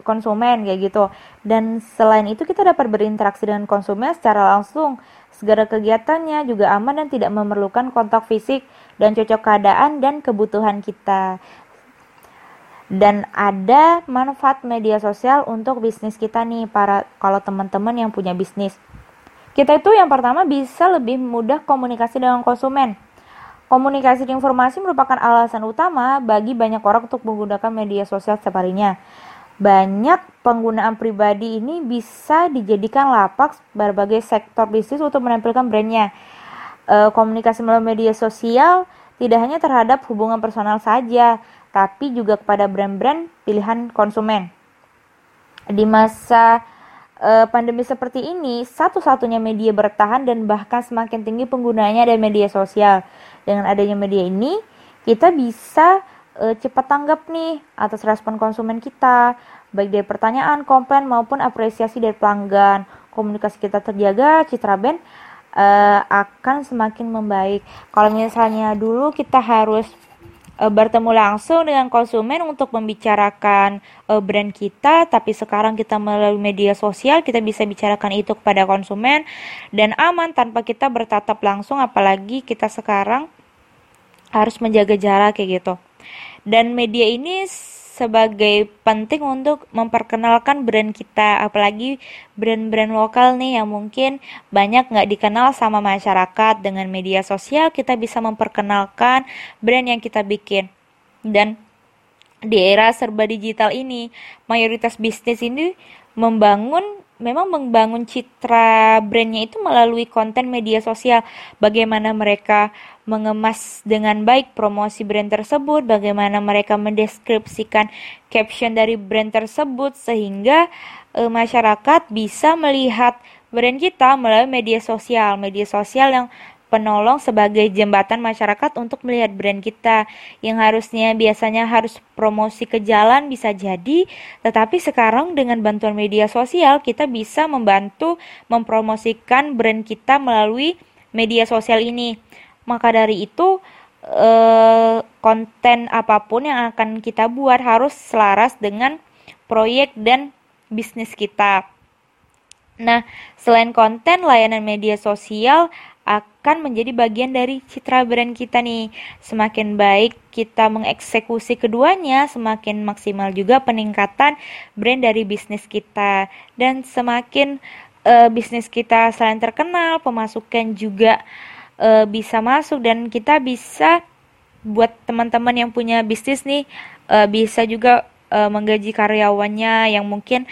konsumen kayak gitu. Dan selain itu kita dapat berinteraksi dengan konsumen secara langsung. Segala kegiatannya juga aman dan tidak memerlukan kontak fisik dan cocok keadaan dan kebutuhan kita. Dan ada manfaat media sosial untuk bisnis kita nih kalau teman-teman yang punya bisnis. Kita itu yang pertama bisa lebih mudah komunikasi dengan konsumen. Komunikasi dan informasi merupakan alasan utama bagi banyak orang untuk menggunakan media sosial setiap harinya. Banyak penggunaan pribadi ini bisa dijadikan lapak berbagai sektor bisnis untuk menampilkan brandnya. Komunikasi melalui media sosial tidak hanya terhadap hubungan personal saja, tapi juga kepada brand-brand pilihan konsumen. Di masa pandemi seperti ini, satu-satunya media bertahan dan bahkan semakin tinggi penggunanya adalah media sosial. Dengan adanya media ini, kita bisa cepat tanggap nih atas respon konsumen kita, baik dari pertanyaan, komplain maupun apresiasi dari pelanggan. Komunikasi kita terjaga, citra brand akan semakin membaik. Kalau misalnya dulu kita harus bertemu langsung dengan konsumen untuk membicarakan brand kita, tapi sekarang kita melalui media sosial kita bisa bicarakan itu kepada konsumen dan aman tanpa kita bertatap langsung, apalagi kita sekarang harus menjaga jarak kayak gitu. Dan media ini sebagai penting untuk memperkenalkan brand kita, apalagi brand-brand lokal nih yang mungkin banyak nggak dikenal sama masyarakat. Dengan media sosial kita bisa memperkenalkan brand yang kita bikin. Dan di era serba digital ini, mayoritas bisnis ini membangun citra brandnya itu melalui konten media sosial. Bagaimana mereka mengemas dengan baik promosi brand tersebut, bagaimana mereka mendeskripsikan caption dari brand tersebut sehingga masyarakat bisa melihat brand kita melalui media sosial yang penolong sebagai jembatan masyarakat untuk melihat brand kita yang harusnya biasanya harus promosi ke jalan bisa jadi, tetapi sekarang dengan bantuan media sosial kita bisa membantu mempromosikan brand kita melalui media sosial ini. Maka dari itu konten apapun yang akan kita buat harus selaras dengan proyek dan bisnis kita. Nah, selain konten, layanan media sosial akan menjadi bagian dari citra brand kita nih. Semakin baik kita mengeksekusi keduanya, semakin maksimal juga peningkatan brand dari bisnis kita. Dan semakin bisnis kita selain terkenal, pemasukan juga bisa masuk, dan kita bisa buat teman-teman yang punya bisnis nih bisa juga menggaji karyawannya yang mungkin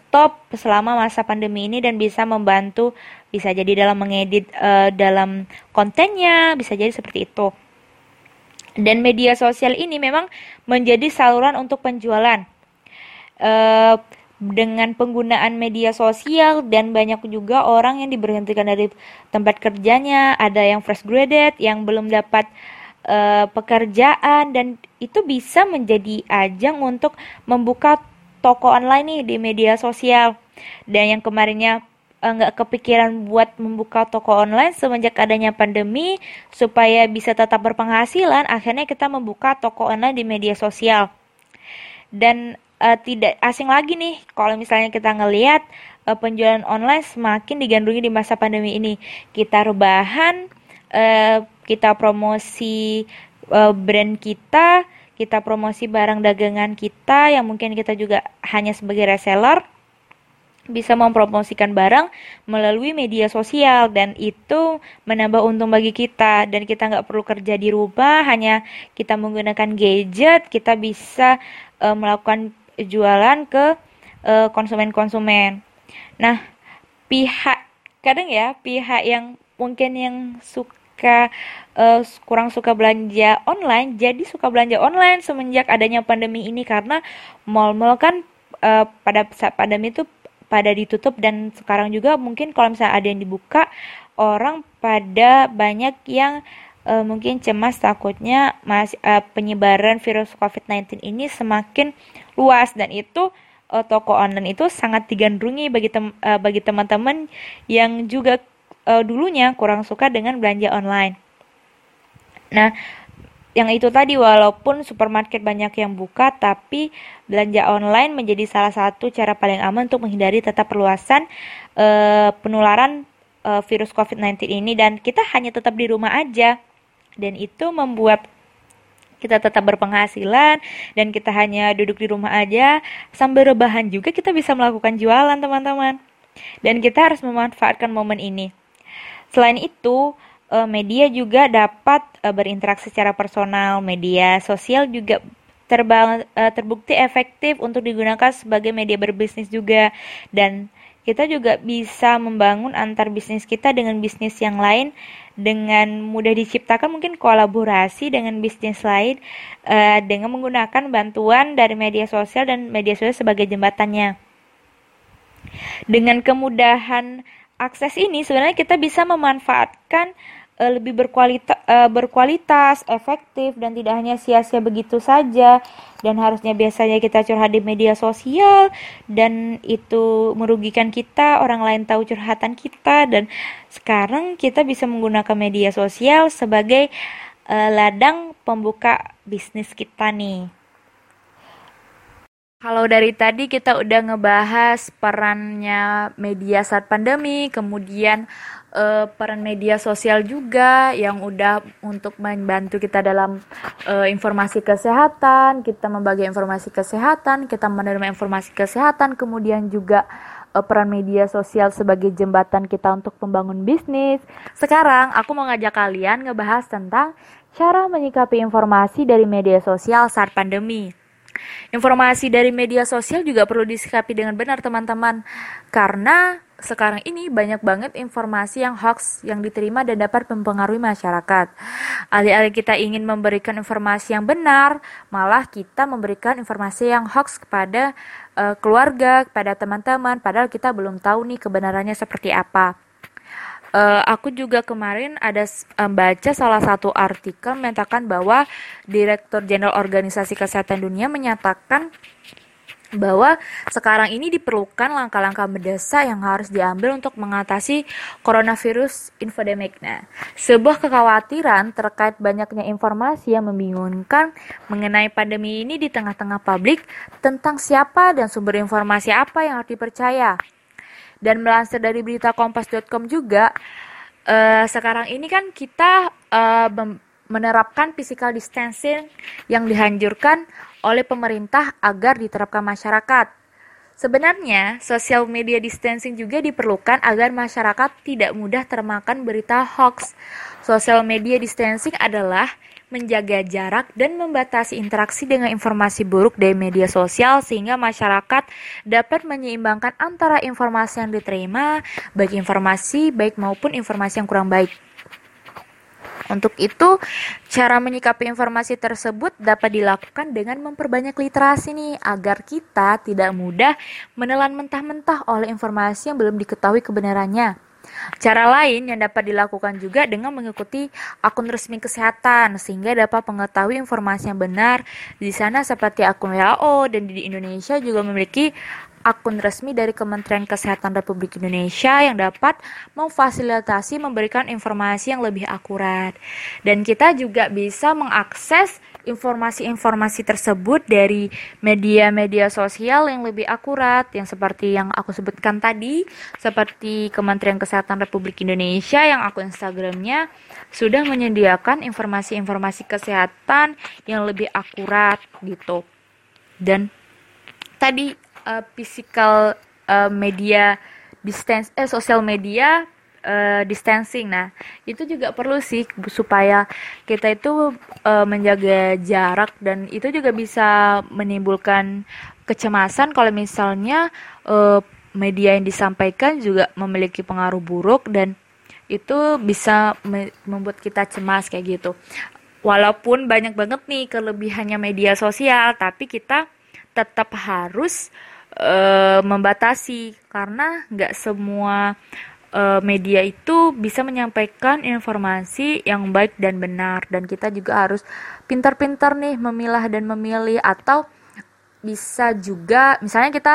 stop selama masa pandemi ini, dan bisa membantu, bisa jadi dalam mengedit dalam kontennya, bisa jadi seperti itu. Dan media sosial ini memang menjadi saluran untuk penjualan. Dengan penggunaan media sosial, dan banyak juga orang yang diberhentikan dari tempat kerjanya, ada yang fresh graduate, yang belum dapat pekerjaan, dan itu bisa menjadi ajang untuk membuka toko online nih di media sosial. Dan yang kemarinnya nggak kepikiran buat membuka toko online, semenjak adanya pandemi supaya bisa tetap berpenghasilan, akhirnya kita membuka toko online di media sosial. Dan tidak asing lagi nih kalau misalnya kita ngelihat penjualan online semakin digandrungi di masa pandemi ini. Kita rebahan, kita promosi brand kita, kita promosi barang dagangan kita yang mungkin kita juga hanya sebagai reseller, bisa mempromosikan barang melalui media sosial, dan itu menambah untung bagi kita, dan kita nggak perlu kerja di rumah, hanya kita menggunakan gadget kita bisa melakukan jualan ke konsumen-konsumen. Nah, pihak yang mungkin yang suka kurang suka belanja online, jadi suka belanja online semenjak adanya pandemi ini, karena mal-mal kan pada saat pandemi itu pada ditutup, dan sekarang juga mungkin kalau misalnya ada yang dibuka, orang pada banyak yang mungkin cemas, takutnya penyebaran virus COVID-19 ini semakin luas, dan itu toko online itu sangat digandrungi bagi teman-teman yang juga dulunya kurang suka dengan belanja online. Nah, yang itu tadi, walaupun supermarket banyak yang buka, tapi belanja online menjadi salah satu cara paling aman untuk menghindari tetap perluasan penularan virus COVID-19 ini, dan kita hanya tetap di rumah aja, dan itu membuat kita tetap berpenghasilan, dan kita hanya duduk di rumah aja, sambil rebahan juga kita bisa melakukan jualan, teman-teman, dan kita harus memanfaatkan momen ini. Selain itu, media juga dapat berinteraksi secara personal. Media sosial juga terbukti efektif untuk digunakan sebagai media berbisnis juga, dan kita juga bisa membangun antar bisnis kita dengan bisnis yang lain dengan mudah, diciptakan mungkin kolaborasi dengan bisnis lain dengan menggunakan bantuan dari media sosial, dan media sosial sebagai jembatannya. Dengan kemudahan akses ini sebenarnya kita bisa memanfaatkan lebih berkualitas, efektif, dan tidak hanya sia-sia begitu saja. Dan harusnya biasanya kita curhat di media sosial, dan itu merugikan kita, orang lain tahu curhatan kita, dan sekarang kita bisa menggunakan media sosial sebagai ladang pembuka bisnis kita nih. Kalau dari tadi kita udah ngebahas perannya media saat pandemi, kemudian peran media sosial juga yang udah untuk membantu kita dalam informasi kesehatan, kita membagi informasi kesehatan, kita menerima informasi kesehatan, kemudian juga peran media sosial sebagai jembatan kita untuk membangun bisnis. Sekarang aku mau ngajak kalian ngebahas tentang cara menyikapi informasi dari media sosial saat pandemi. Informasi dari media sosial juga perlu disikapi dengan benar, teman-teman, karena sekarang ini banyak banget informasi yang hoax yang diterima dan dapat mempengaruhi masyarakat. Alih-alih kita ingin memberikan informasi yang benar, malah kita memberikan informasi yang hoax kepada keluarga, kepada teman-teman, padahal kita belum tahu nih kebenarannya seperti apa. Aku juga kemarin ada baca salah satu artikel menyatakan bahwa Direktur Jenderal Organisasi Kesehatan Dunia menyatakan bahwa sekarang ini diperlukan langkah-langkah mendesak yang harus diambil untuk mengatasi coronavirus infodemic. Nah, sebuah kekhawatiran terkait banyaknya informasi yang membingungkan mengenai pandemi ini di tengah-tengah publik tentang siapa dan sumber informasi apa yang harus dipercaya. Dan melansir dari berita kompas.com juga, sekarang ini kan kita menerapkan physical distancing yang dianjurkan oleh pemerintah agar diterapkan masyarakat. Sebenarnya, social media distancing juga diperlukan agar masyarakat tidak mudah termakan berita hoax. Social media distancing adalah menjaga jarak dan membatasi interaksi dengan informasi buruk dari media sosial sehingga masyarakat dapat menyeimbangkan antara informasi yang diterima, baik informasi baik maupun informasi yang kurang baik. Untuk itu, cara menyikapi informasi tersebut dapat dilakukan dengan memperbanyak literasi nih, agar kita tidak mudah menelan mentah-mentah oleh informasi yang belum diketahui kebenarannya. Cara lain yang dapat dilakukan juga dengan mengikuti akun resmi kesehatan, sehingga dapat mengetahui informasi yang benar di sana, seperti akun WHO, dan di Indonesia juga memiliki akun resmi dari Kementerian Kesehatan Republik Indonesia yang dapat memfasilitasi memberikan informasi yang lebih akurat. Dan kita juga bisa mengakses informasi-informasi tersebut dari media-media sosial yang lebih akurat, yang seperti yang aku sebutkan tadi, seperti Kementerian Kesehatan Republik Indonesia yang akun Instagramnya sudah menyediakan informasi-informasi kesehatan yang lebih akurat gitu. Dan tadi physical media distance, social media distancing. Nah, itu juga perlu sih supaya kita itu menjaga jarak, dan itu juga bisa menimbulkan kecemasan kalau misalnya media yang disampaikan juga memiliki pengaruh buruk, dan itu bisa membuat kita cemas kayak gitu. Walaupun banyak banget nih kelebihannya media sosial, tapi kita tetap harus membatasi, karena nggak semua media itu bisa menyampaikan informasi yang baik dan benar, dan kita juga harus pintar-pintar nih memilah dan memilih. Atau bisa juga misalnya kita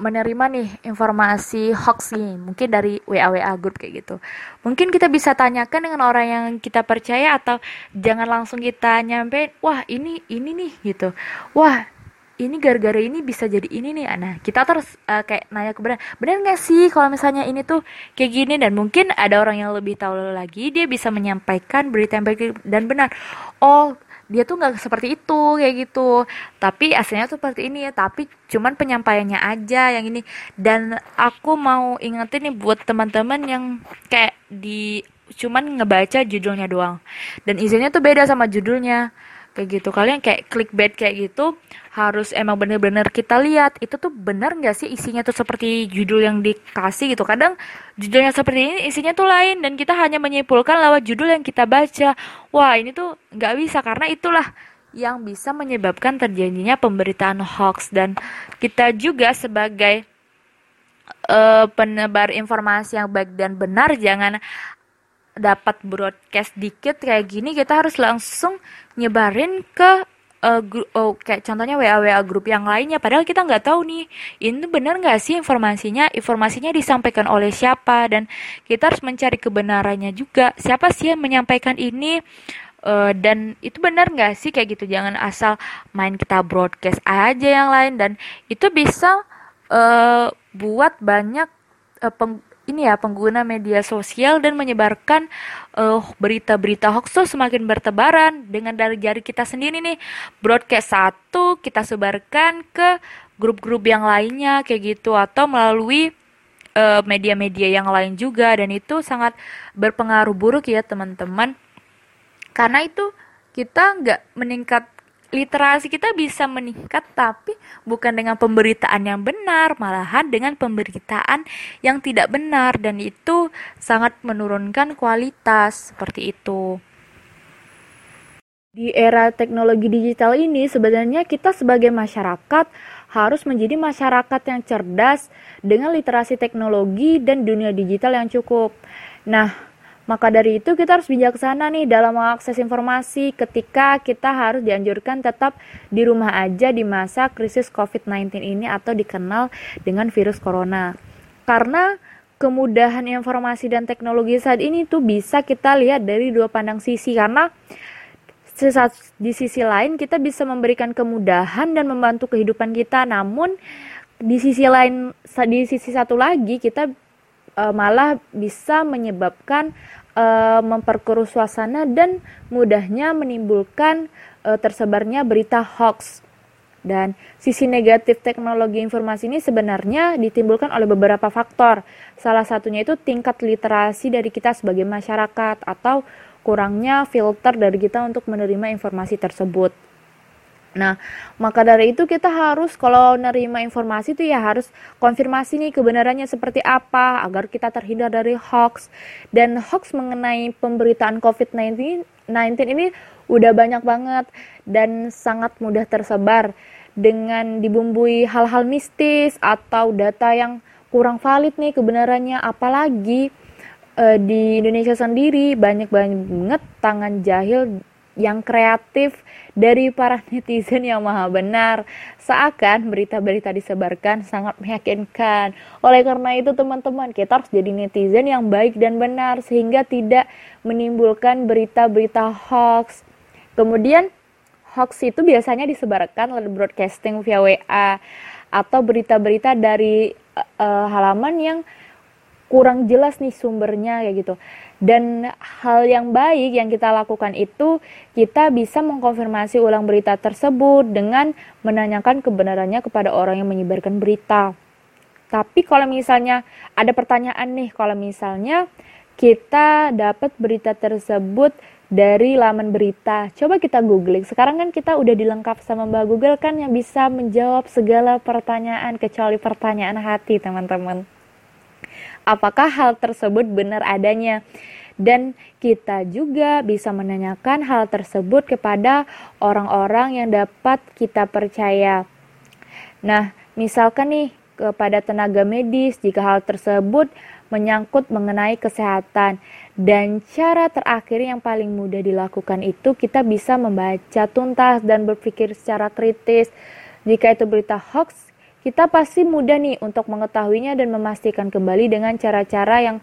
menerima nih informasi hoax nih, mungkin dari WA group kayak gitu, mungkin kita bisa tanyakan dengan orang yang kita percaya, atau jangan langsung kita nyampein, wah ini nih gitu, wah ini gara-gara ini bisa jadi ini nih. Nah, kita terus kayak nanya ke benar nggak sih kalau misalnya ini tuh kayak gini, dan mungkin ada orang yang lebih tahu lagi, dia bisa menyampaikan berita yang baik dan benar. Oh, dia tuh nggak seperti itu kayak gitu, tapi aslinya tuh seperti ini ya, tapi cuman penyampaiannya aja yang ini. Dan aku mau ingetin nih buat teman-teman yang kayak cuman ngebaca judulnya doang, dan isinya tuh beda sama judulnya kayak gitu, kalian kayak clickbait kayak gitu, harus emang bener-bener kita lihat itu tuh benar nggak sih isinya tuh seperti judul yang dikasih gitu. Kadang judulnya seperti ini, isinya tuh lain, dan kita hanya menyimpulkan lewat judul yang kita baca. Wah, ini tuh nggak bisa, karena itulah yang bisa menyebabkan terjadinya pemberitaan hoax. Dan kita juga sebagai penebar informasi yang baik dan benar, jangan dapat broadcast dikit kayak gini, kita harus langsung nyebarin ke kayak contohnya WA grup yang lainnya, padahal kita nggak tahu nih ini benar nggak sih informasinya disampaikan oleh siapa, dan kita harus mencari kebenarannya juga, siapa sih yang menyampaikan ini, dan itu benar nggak sih kayak gitu. Jangan asal main kita broadcast aja yang lain, dan itu bisa buat banyak pengguna media sosial dan menyebarkan berita-berita hoax tuh semakin bertebaran dengan dari jari kita sendiri nih. Broadcast satu kita sebarkan ke grup-grup yang lainnya kayak gitu, atau melalui media-media yang lain juga, dan itu sangat berpengaruh buruk ya teman-teman. Karena itu kita nggak meningkat literasi kita bisa meningkat, tapi bukan dengan pemberitaan yang benar, malahan dengan pemberitaan yang tidak benar, dan itu sangat menurunkan kualitas seperti itu. Di era teknologi digital ini sebenarnya kita sebagai masyarakat harus menjadi masyarakat yang cerdas dengan literasi teknologi dan dunia digital yang cukup. Nah, maka dari itu kita harus bijaksana nih dalam mengakses informasi ketika kita harus dianjurkan tetap di rumah aja di masa krisis COVID-19 ini atau dikenal dengan virus corona. Karena kemudahan informasi dan teknologi saat ini tuh bisa kita lihat dari dua pandang sisi, karena di sisi lain kita bisa memberikan kemudahan dan membantu kehidupan kita, namun di sisi satu lagi kita malah bisa menyebabkan memperkeruh suasana dan mudahnya menimbulkan tersebarnya berita hoax. Dan sisi negatif teknologi informasi ini sebenarnya ditimbulkan oleh beberapa faktor. Salah satunya itu tingkat literasi dari kita sebagai masyarakat atau kurangnya filter dari kita untuk menerima informasi tersebut. Nah, maka dari itu kita harus kalau nerima informasi itu ya harus konfirmasi nih kebenarannya seperti apa agar kita terhindar dari hoax. Dan hoax mengenai pemberitaan COVID-19 ini udah banyak banget dan sangat mudah tersebar dengan dibumbui hal-hal mistis atau data yang kurang valid nih kebenarannya, apalagi di Indonesia sendiri banyak banget tangan jahil yang kreatif dari para netizen yang maha benar. Seakan berita-berita disebarkan sangat meyakinkan. Oleh karena itu teman-teman, kita harus jadi netizen yang baik dan benar sehingga tidak menimbulkan berita-berita hoax. Kemudian hoax itu biasanya disebarkan lewat broadcasting via WA atau berita-berita dari halaman yang kurang jelas nih sumbernya kayak gitu. Dan hal yang baik yang kita lakukan itu kita bisa mengkonfirmasi ulang berita tersebut dengan menanyakan kebenarannya kepada orang yang menyebarkan berita. Tapi kalau misalnya ada pertanyaan nih, kalau misalnya kita dapat berita tersebut dari laman berita, coba kita googling. Sekarang kan kita udah dilengkap sama Mbak Google kan yang bisa menjawab segala pertanyaan kecuali pertanyaan hati, teman-teman. Apakah hal tersebut benar adanya? Dan kita juga bisa menanyakan hal tersebut kepada orang-orang yang dapat kita percaya. Nah, misalkan nih kepada tenaga medis jika hal tersebut menyangkut mengenai kesehatan. Dan cara terakhir yang paling mudah dilakukan itu kita bisa membaca tuntas dan berpikir secara kritis. Jika itu berita hoax, kita pasti mudah nih untuk mengetahuinya dan memastikan kembali dengan cara-cara yang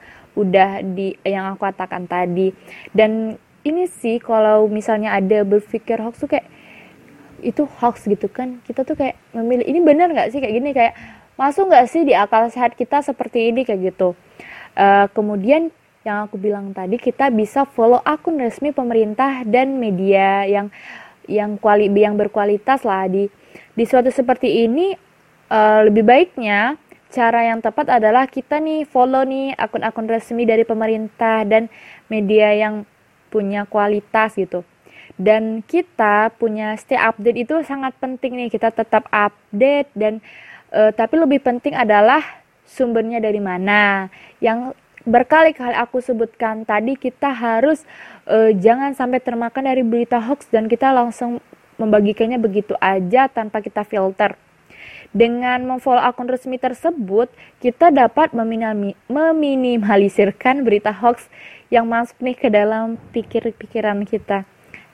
yang aku katakan tadi. Dan ini sih kalau misalnya ada berpikir hoax tuh kayak itu hoax gitu kan. Kita tuh kayak memilih ini benar enggak sih kayak gini, kayak masuk enggak sih di akal sehat kita seperti ini kayak gitu. Kemudian yang aku bilang tadi kita bisa follow akun resmi pemerintah dan media yang berkualitas lah di suatu seperti ini. Lebih baiknya cara yang tepat adalah kita nih follow nih akun-akun resmi dari pemerintah dan media yang punya kualitas gitu. Dan kita punya stay update itu sangat penting nih, kita tetap update dan tapi lebih penting adalah sumbernya dari mana. Yang berkali-kali aku sebutkan tadi kita harus jangan sampai termakan dari berita hoax dan kita langsung membagikannya begitu aja tanpa kita filter. Dengan memfollow akun resmi tersebut, kita dapat meminimalisirkan berita hoax yang masuk nih ke dalam pikiran kita.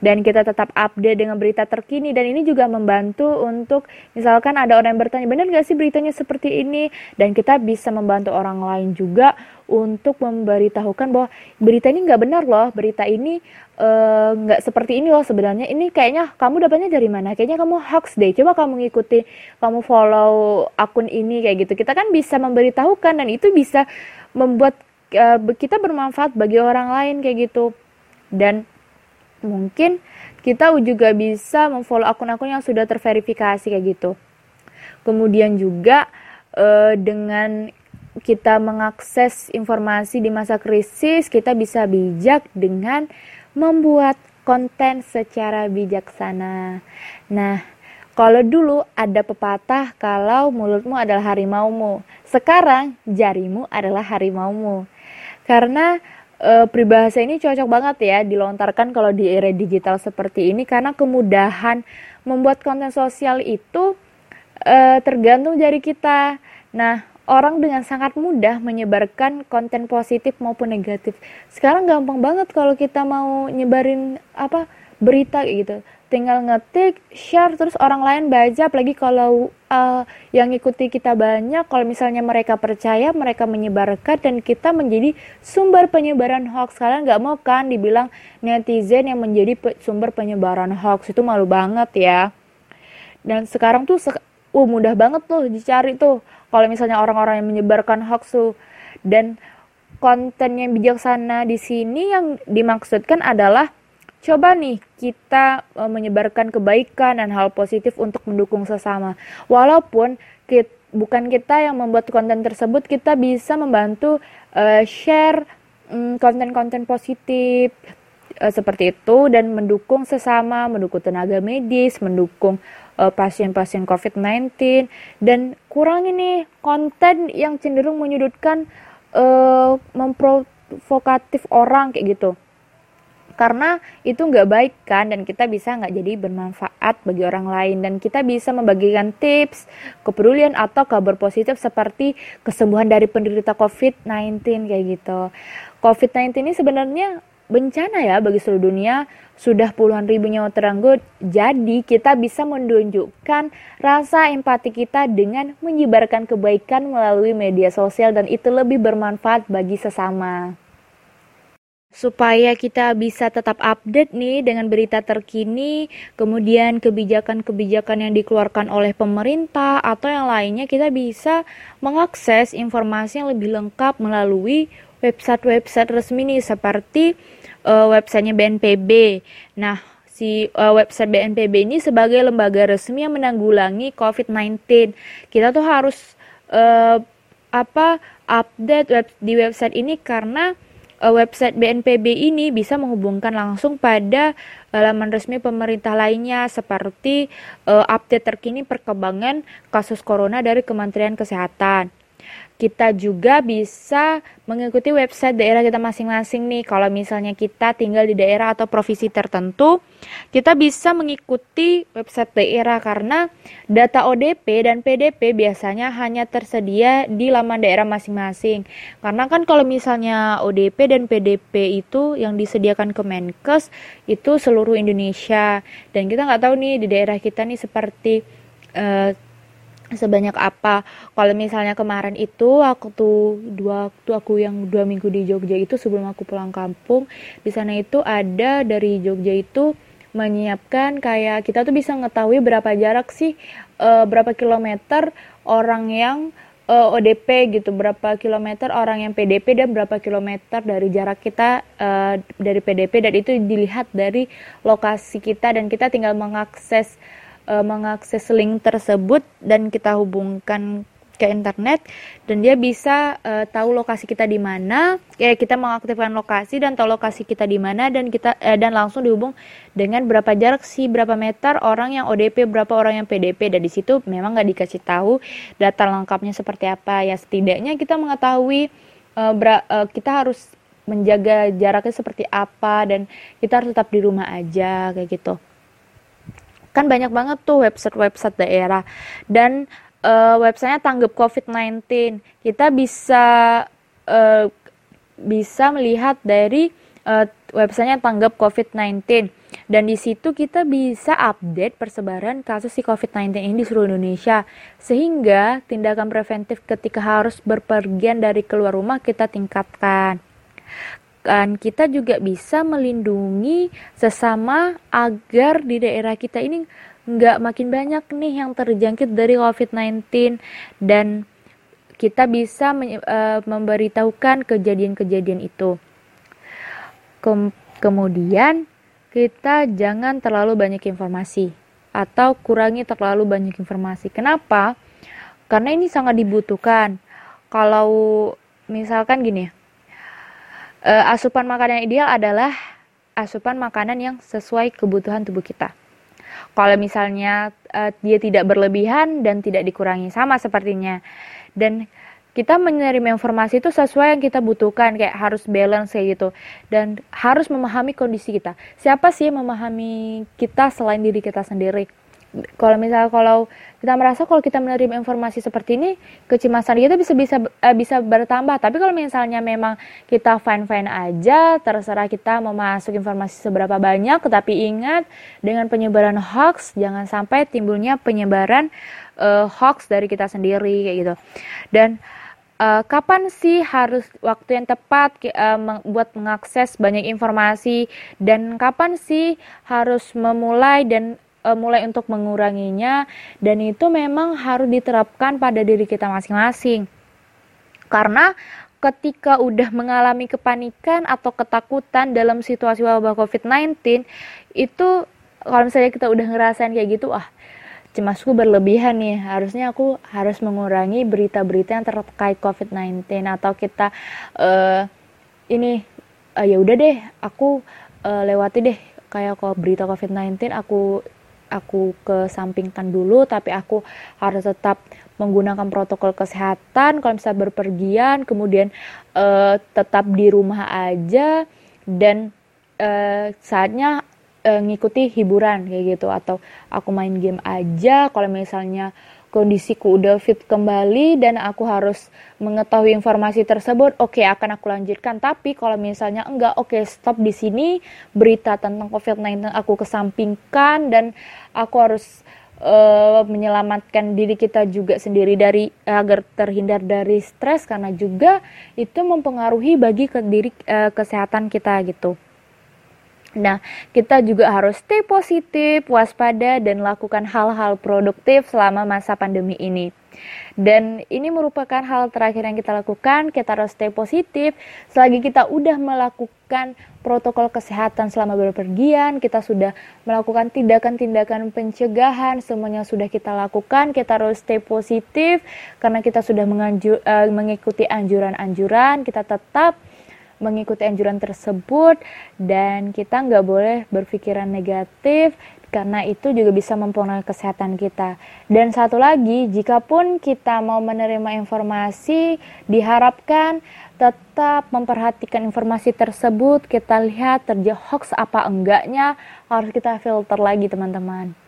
Dan kita tetap update dengan berita terkini, dan ini juga membantu untuk misalkan ada orang yang bertanya, benar gak sih beritanya seperti ini? Dan kita bisa membantu orang lain juga untuk memberitahukan bahwa berita ini gak benar loh, berita ini gak seperti ini loh sebenarnya, ini kayaknya kamu dapatnya dari mana, kayaknya kamu hoax deh, coba kamu ngikuti, kamu follow akun ini kayak gitu. Kita kan bisa memberitahukan dan itu bisa membuat kita bermanfaat bagi orang lain kayak gitu. Dan mungkin kita juga bisa memfollow akun-akun yang sudah terverifikasi kayak gitu. Kemudian juga dengan kita mengakses informasi di masa krisis, kita bisa bijak dengan membuat konten secara bijaksana. Nah, kalau dulu ada pepatah kalau mulutmu adalah harimaumu, sekarang jarimu adalah harimaumu. Karena peribahasa ini cocok banget ya dilontarkan kalau di era digital seperti ini, karena kemudahan membuat konten sosial itu tergantung dari kita. Nah, orang dengan sangat mudah menyebarkan konten positif maupun negatif. Sekarang gampang banget kalau kita mau nyebarin berita gitu. Tinggal ngetik, share, terus orang lain baca. Apalagi kalau yang ikuti kita banyak, kalau misalnya mereka percaya, mereka menyebarkan dan kita menjadi sumber penyebaran hoax. Kalian nggak mau kan dibilang netizen yang menjadi sumber penyebaran hoax, itu malu banget ya. Dan sekarang tuh mudah banget tuh dicari tuh kalau misalnya orang-orang yang menyebarkan hoax tuh. Dan konten yang bijaksana di sini yang dimaksudkan adalah coba nih kita menyebarkan kebaikan dan hal positif untuk mendukung sesama. Walaupun bukan kita yang membuat konten tersebut, kita bisa membantu share konten-konten positif seperti itu dan mendukung sesama, mendukung tenaga medis, mendukung pasien-pasien COVID-19, dan kurangi nih konten yang cenderung menyudutkan, memprovokatif orang kayak gitu, karena itu nggak baik kan, dan kita bisa nggak jadi bermanfaat bagi orang lain, dan kita bisa membagikan tips, kepedulian atau kabar positif seperti kesembuhan dari penderita COVID-19 kayak gitu. COVID-19 ini sebenarnya bencana ya bagi seluruh dunia, sudah puluhan ribu nyawa terenggut. Jadi kita bisa menunjukkan rasa empati kita dengan menyebarkan kebaikan melalui media sosial, dan itu lebih bermanfaat bagi sesama. Supaya kita bisa tetap update nih dengan berita terkini, kemudian kebijakan-kebijakan yang dikeluarkan oleh pemerintah atau yang lainnya, kita bisa mengakses informasi yang lebih lengkap melalui website-website resmi nih, seperti websitenya BNPB. Nah, website BNPB ini sebagai lembaga resmi yang menanggulangi COVID-19. Kita tuh harus update di website ini, karena website BNPB ini bisa menghubungkan langsung pada laman resmi pemerintah lainnya, seperti update terkini perkembangan kasus corona dari Kementerian Kesehatan. Kita juga bisa mengikuti website daerah kita masing-masing nih. Kalau misalnya kita tinggal di daerah atau provinsi tertentu, kita bisa mengikuti website daerah, karena data ODP dan PDP biasanya hanya tersedia di laman daerah masing-masing. Karena kan kalau misalnya ODP dan PDP itu yang disediakan Kemenkes itu seluruh Indonesia, dan kita nggak tahu nih di daerah kita nih seperti sebanyak apa. Kalau misalnya kemarin itu waktu aku yang 2 minggu di Jogja itu, sebelum aku pulang kampung, di sana itu ada dari Jogja itu menyiapkan kayak kita tuh bisa ngetahui berapa jarak sih, berapa kilometer orang yang ODP gitu, berapa kilometer orang yang PDP, dan berapa kilometer dari jarak kita dari PDP, dan itu dilihat dari lokasi kita, dan kita tinggal mengakses link tersebut dan kita hubungkan ke internet, dan dia bisa tahu lokasi kita di mana. Kita mengaktifkan lokasi dan tahu lokasi kita di mana, dan kita dan langsung dihubung dengan berapa jarak sih, berapa meter orang yang ODP, berapa orang yang PDP. Dan di situ memang nggak dikasih tahu data lengkapnya seperti apa ya, setidaknya kita mengetahui kita harus menjaga jaraknya seperti apa, dan kita harus tetap di rumah aja kayak gitu. Kan banyak banget tuh website-website daerah, dan websitenya tanggap COVID-19. Kita bisa melihat dari websitenya tanggap COVID-19, dan di situ kita bisa update persebaran kasus si COVID-19 ini di seluruh Indonesia, sehingga tindakan preventif ketika harus berpergian dari keluar rumah kita tingkatkan. Dan kita juga bisa melindungi sesama agar di daerah kita ini nggak makin banyak nih yang terjangkit dari COVID-19, dan kita bisa memberitahukan kejadian-kejadian itu. Kemudian kita jangan terlalu banyak informasi, atau kurangi terlalu banyak informasi. Kenapa? Karena ini sangat dibutuhkan. Kalau misalkan gini, asupan makanan ideal adalah asupan makanan yang sesuai kebutuhan tubuh kita. Kalau misalnya dia tidak berlebihan dan tidak dikurangi, sama sepertinya. Dan kita menerima informasi itu sesuai yang kita butuhkan, kayak harus balance kayak gitu. Dan harus memahami kondisi kita. Siapa sih yang memahami kita selain diri kita sendiri? Kalau misalnya kalau kita merasa kalau kita menerima informasi seperti ini, kecemasan kita bisa bertambah. Tapi kalau misalnya memang kita fine-fine aja, terserah kita mau masuk informasi seberapa banyak, tetapi ingat dengan penyebaran hoax jangan sampai timbulnya penyebaran hoax dari kita sendiri kayak gitu. Dan kapan sih harus waktu yang tepat buat mengakses banyak informasi, dan kapan sih harus memulai dan mulai untuk menguranginya, dan itu memang harus diterapkan pada diri kita masing-masing. Karena ketika udah mengalami kepanikan atau ketakutan dalam situasi wabah COVID-19, itu kalau misalnya kita udah ngerasain kayak gitu, cemasku berlebihan nih, harusnya aku harus mengurangi berita-berita yang terkait COVID-19, atau kita ya udah deh, aku lewati deh kayak kalau berita COVID-19 aku kesampingkan dulu, tapi aku harus tetap menggunakan protokol kesehatan kalau misalnya berpergian, kemudian tetap di rumah aja, dan saatnya ngikuti hiburan kayak gitu, atau aku main game aja kalau misalnya kondisiku udah fit kembali dan aku harus mengetahui informasi tersebut, oke, akan aku lanjutkan. Tapi kalau misalnya enggak, oke, stop di sini, berita tentang COVID-19 aku kesampingkan, dan aku harus menyelamatkan diri kita juga sendiri dari agar terhindar dari stres, karena juga itu mempengaruhi bagi kesehatan kita gitu. Nah, kita juga harus stay positif, waspada, dan lakukan hal-hal produktif selama masa pandemi ini. Dan ini merupakan hal terakhir yang kita lakukan, kita harus stay positif. Selagi kita udah melakukan protokol kesehatan selama berpergian, kita sudah melakukan tindakan-tindakan pencegahan, semuanya sudah kita lakukan, kita harus stay positif, karena kita sudah mengikuti anjuran-anjuran, kita tetap mengikuti anjuran tersebut, dan kita nggak boleh berpikiran negatif karena itu juga bisa mempengaruhi kesehatan kita. Dan satu lagi, jikapun kita mau menerima informasi, diharapkan tetap memperhatikan informasi tersebut, kita lihat terjadi hoax apa enggaknya, harus kita filter lagi teman-teman.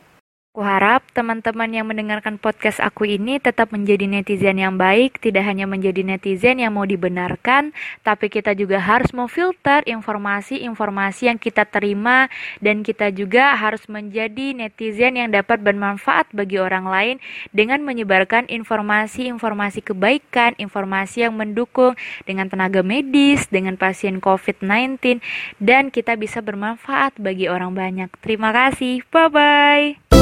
Aku harap teman-teman yang mendengarkan podcast aku ini tetap menjadi netizen yang baik, tidak hanya menjadi netizen yang mau dibenarkan, tapi kita juga harus memfilter informasi-informasi yang kita terima, dan kita juga harus menjadi netizen yang dapat bermanfaat bagi orang lain dengan menyebarkan informasi-informasi kebaikan, informasi yang mendukung dengan tenaga medis, dengan pasien COVID-19, dan kita bisa bermanfaat bagi orang banyak. Terima kasih, bye-bye.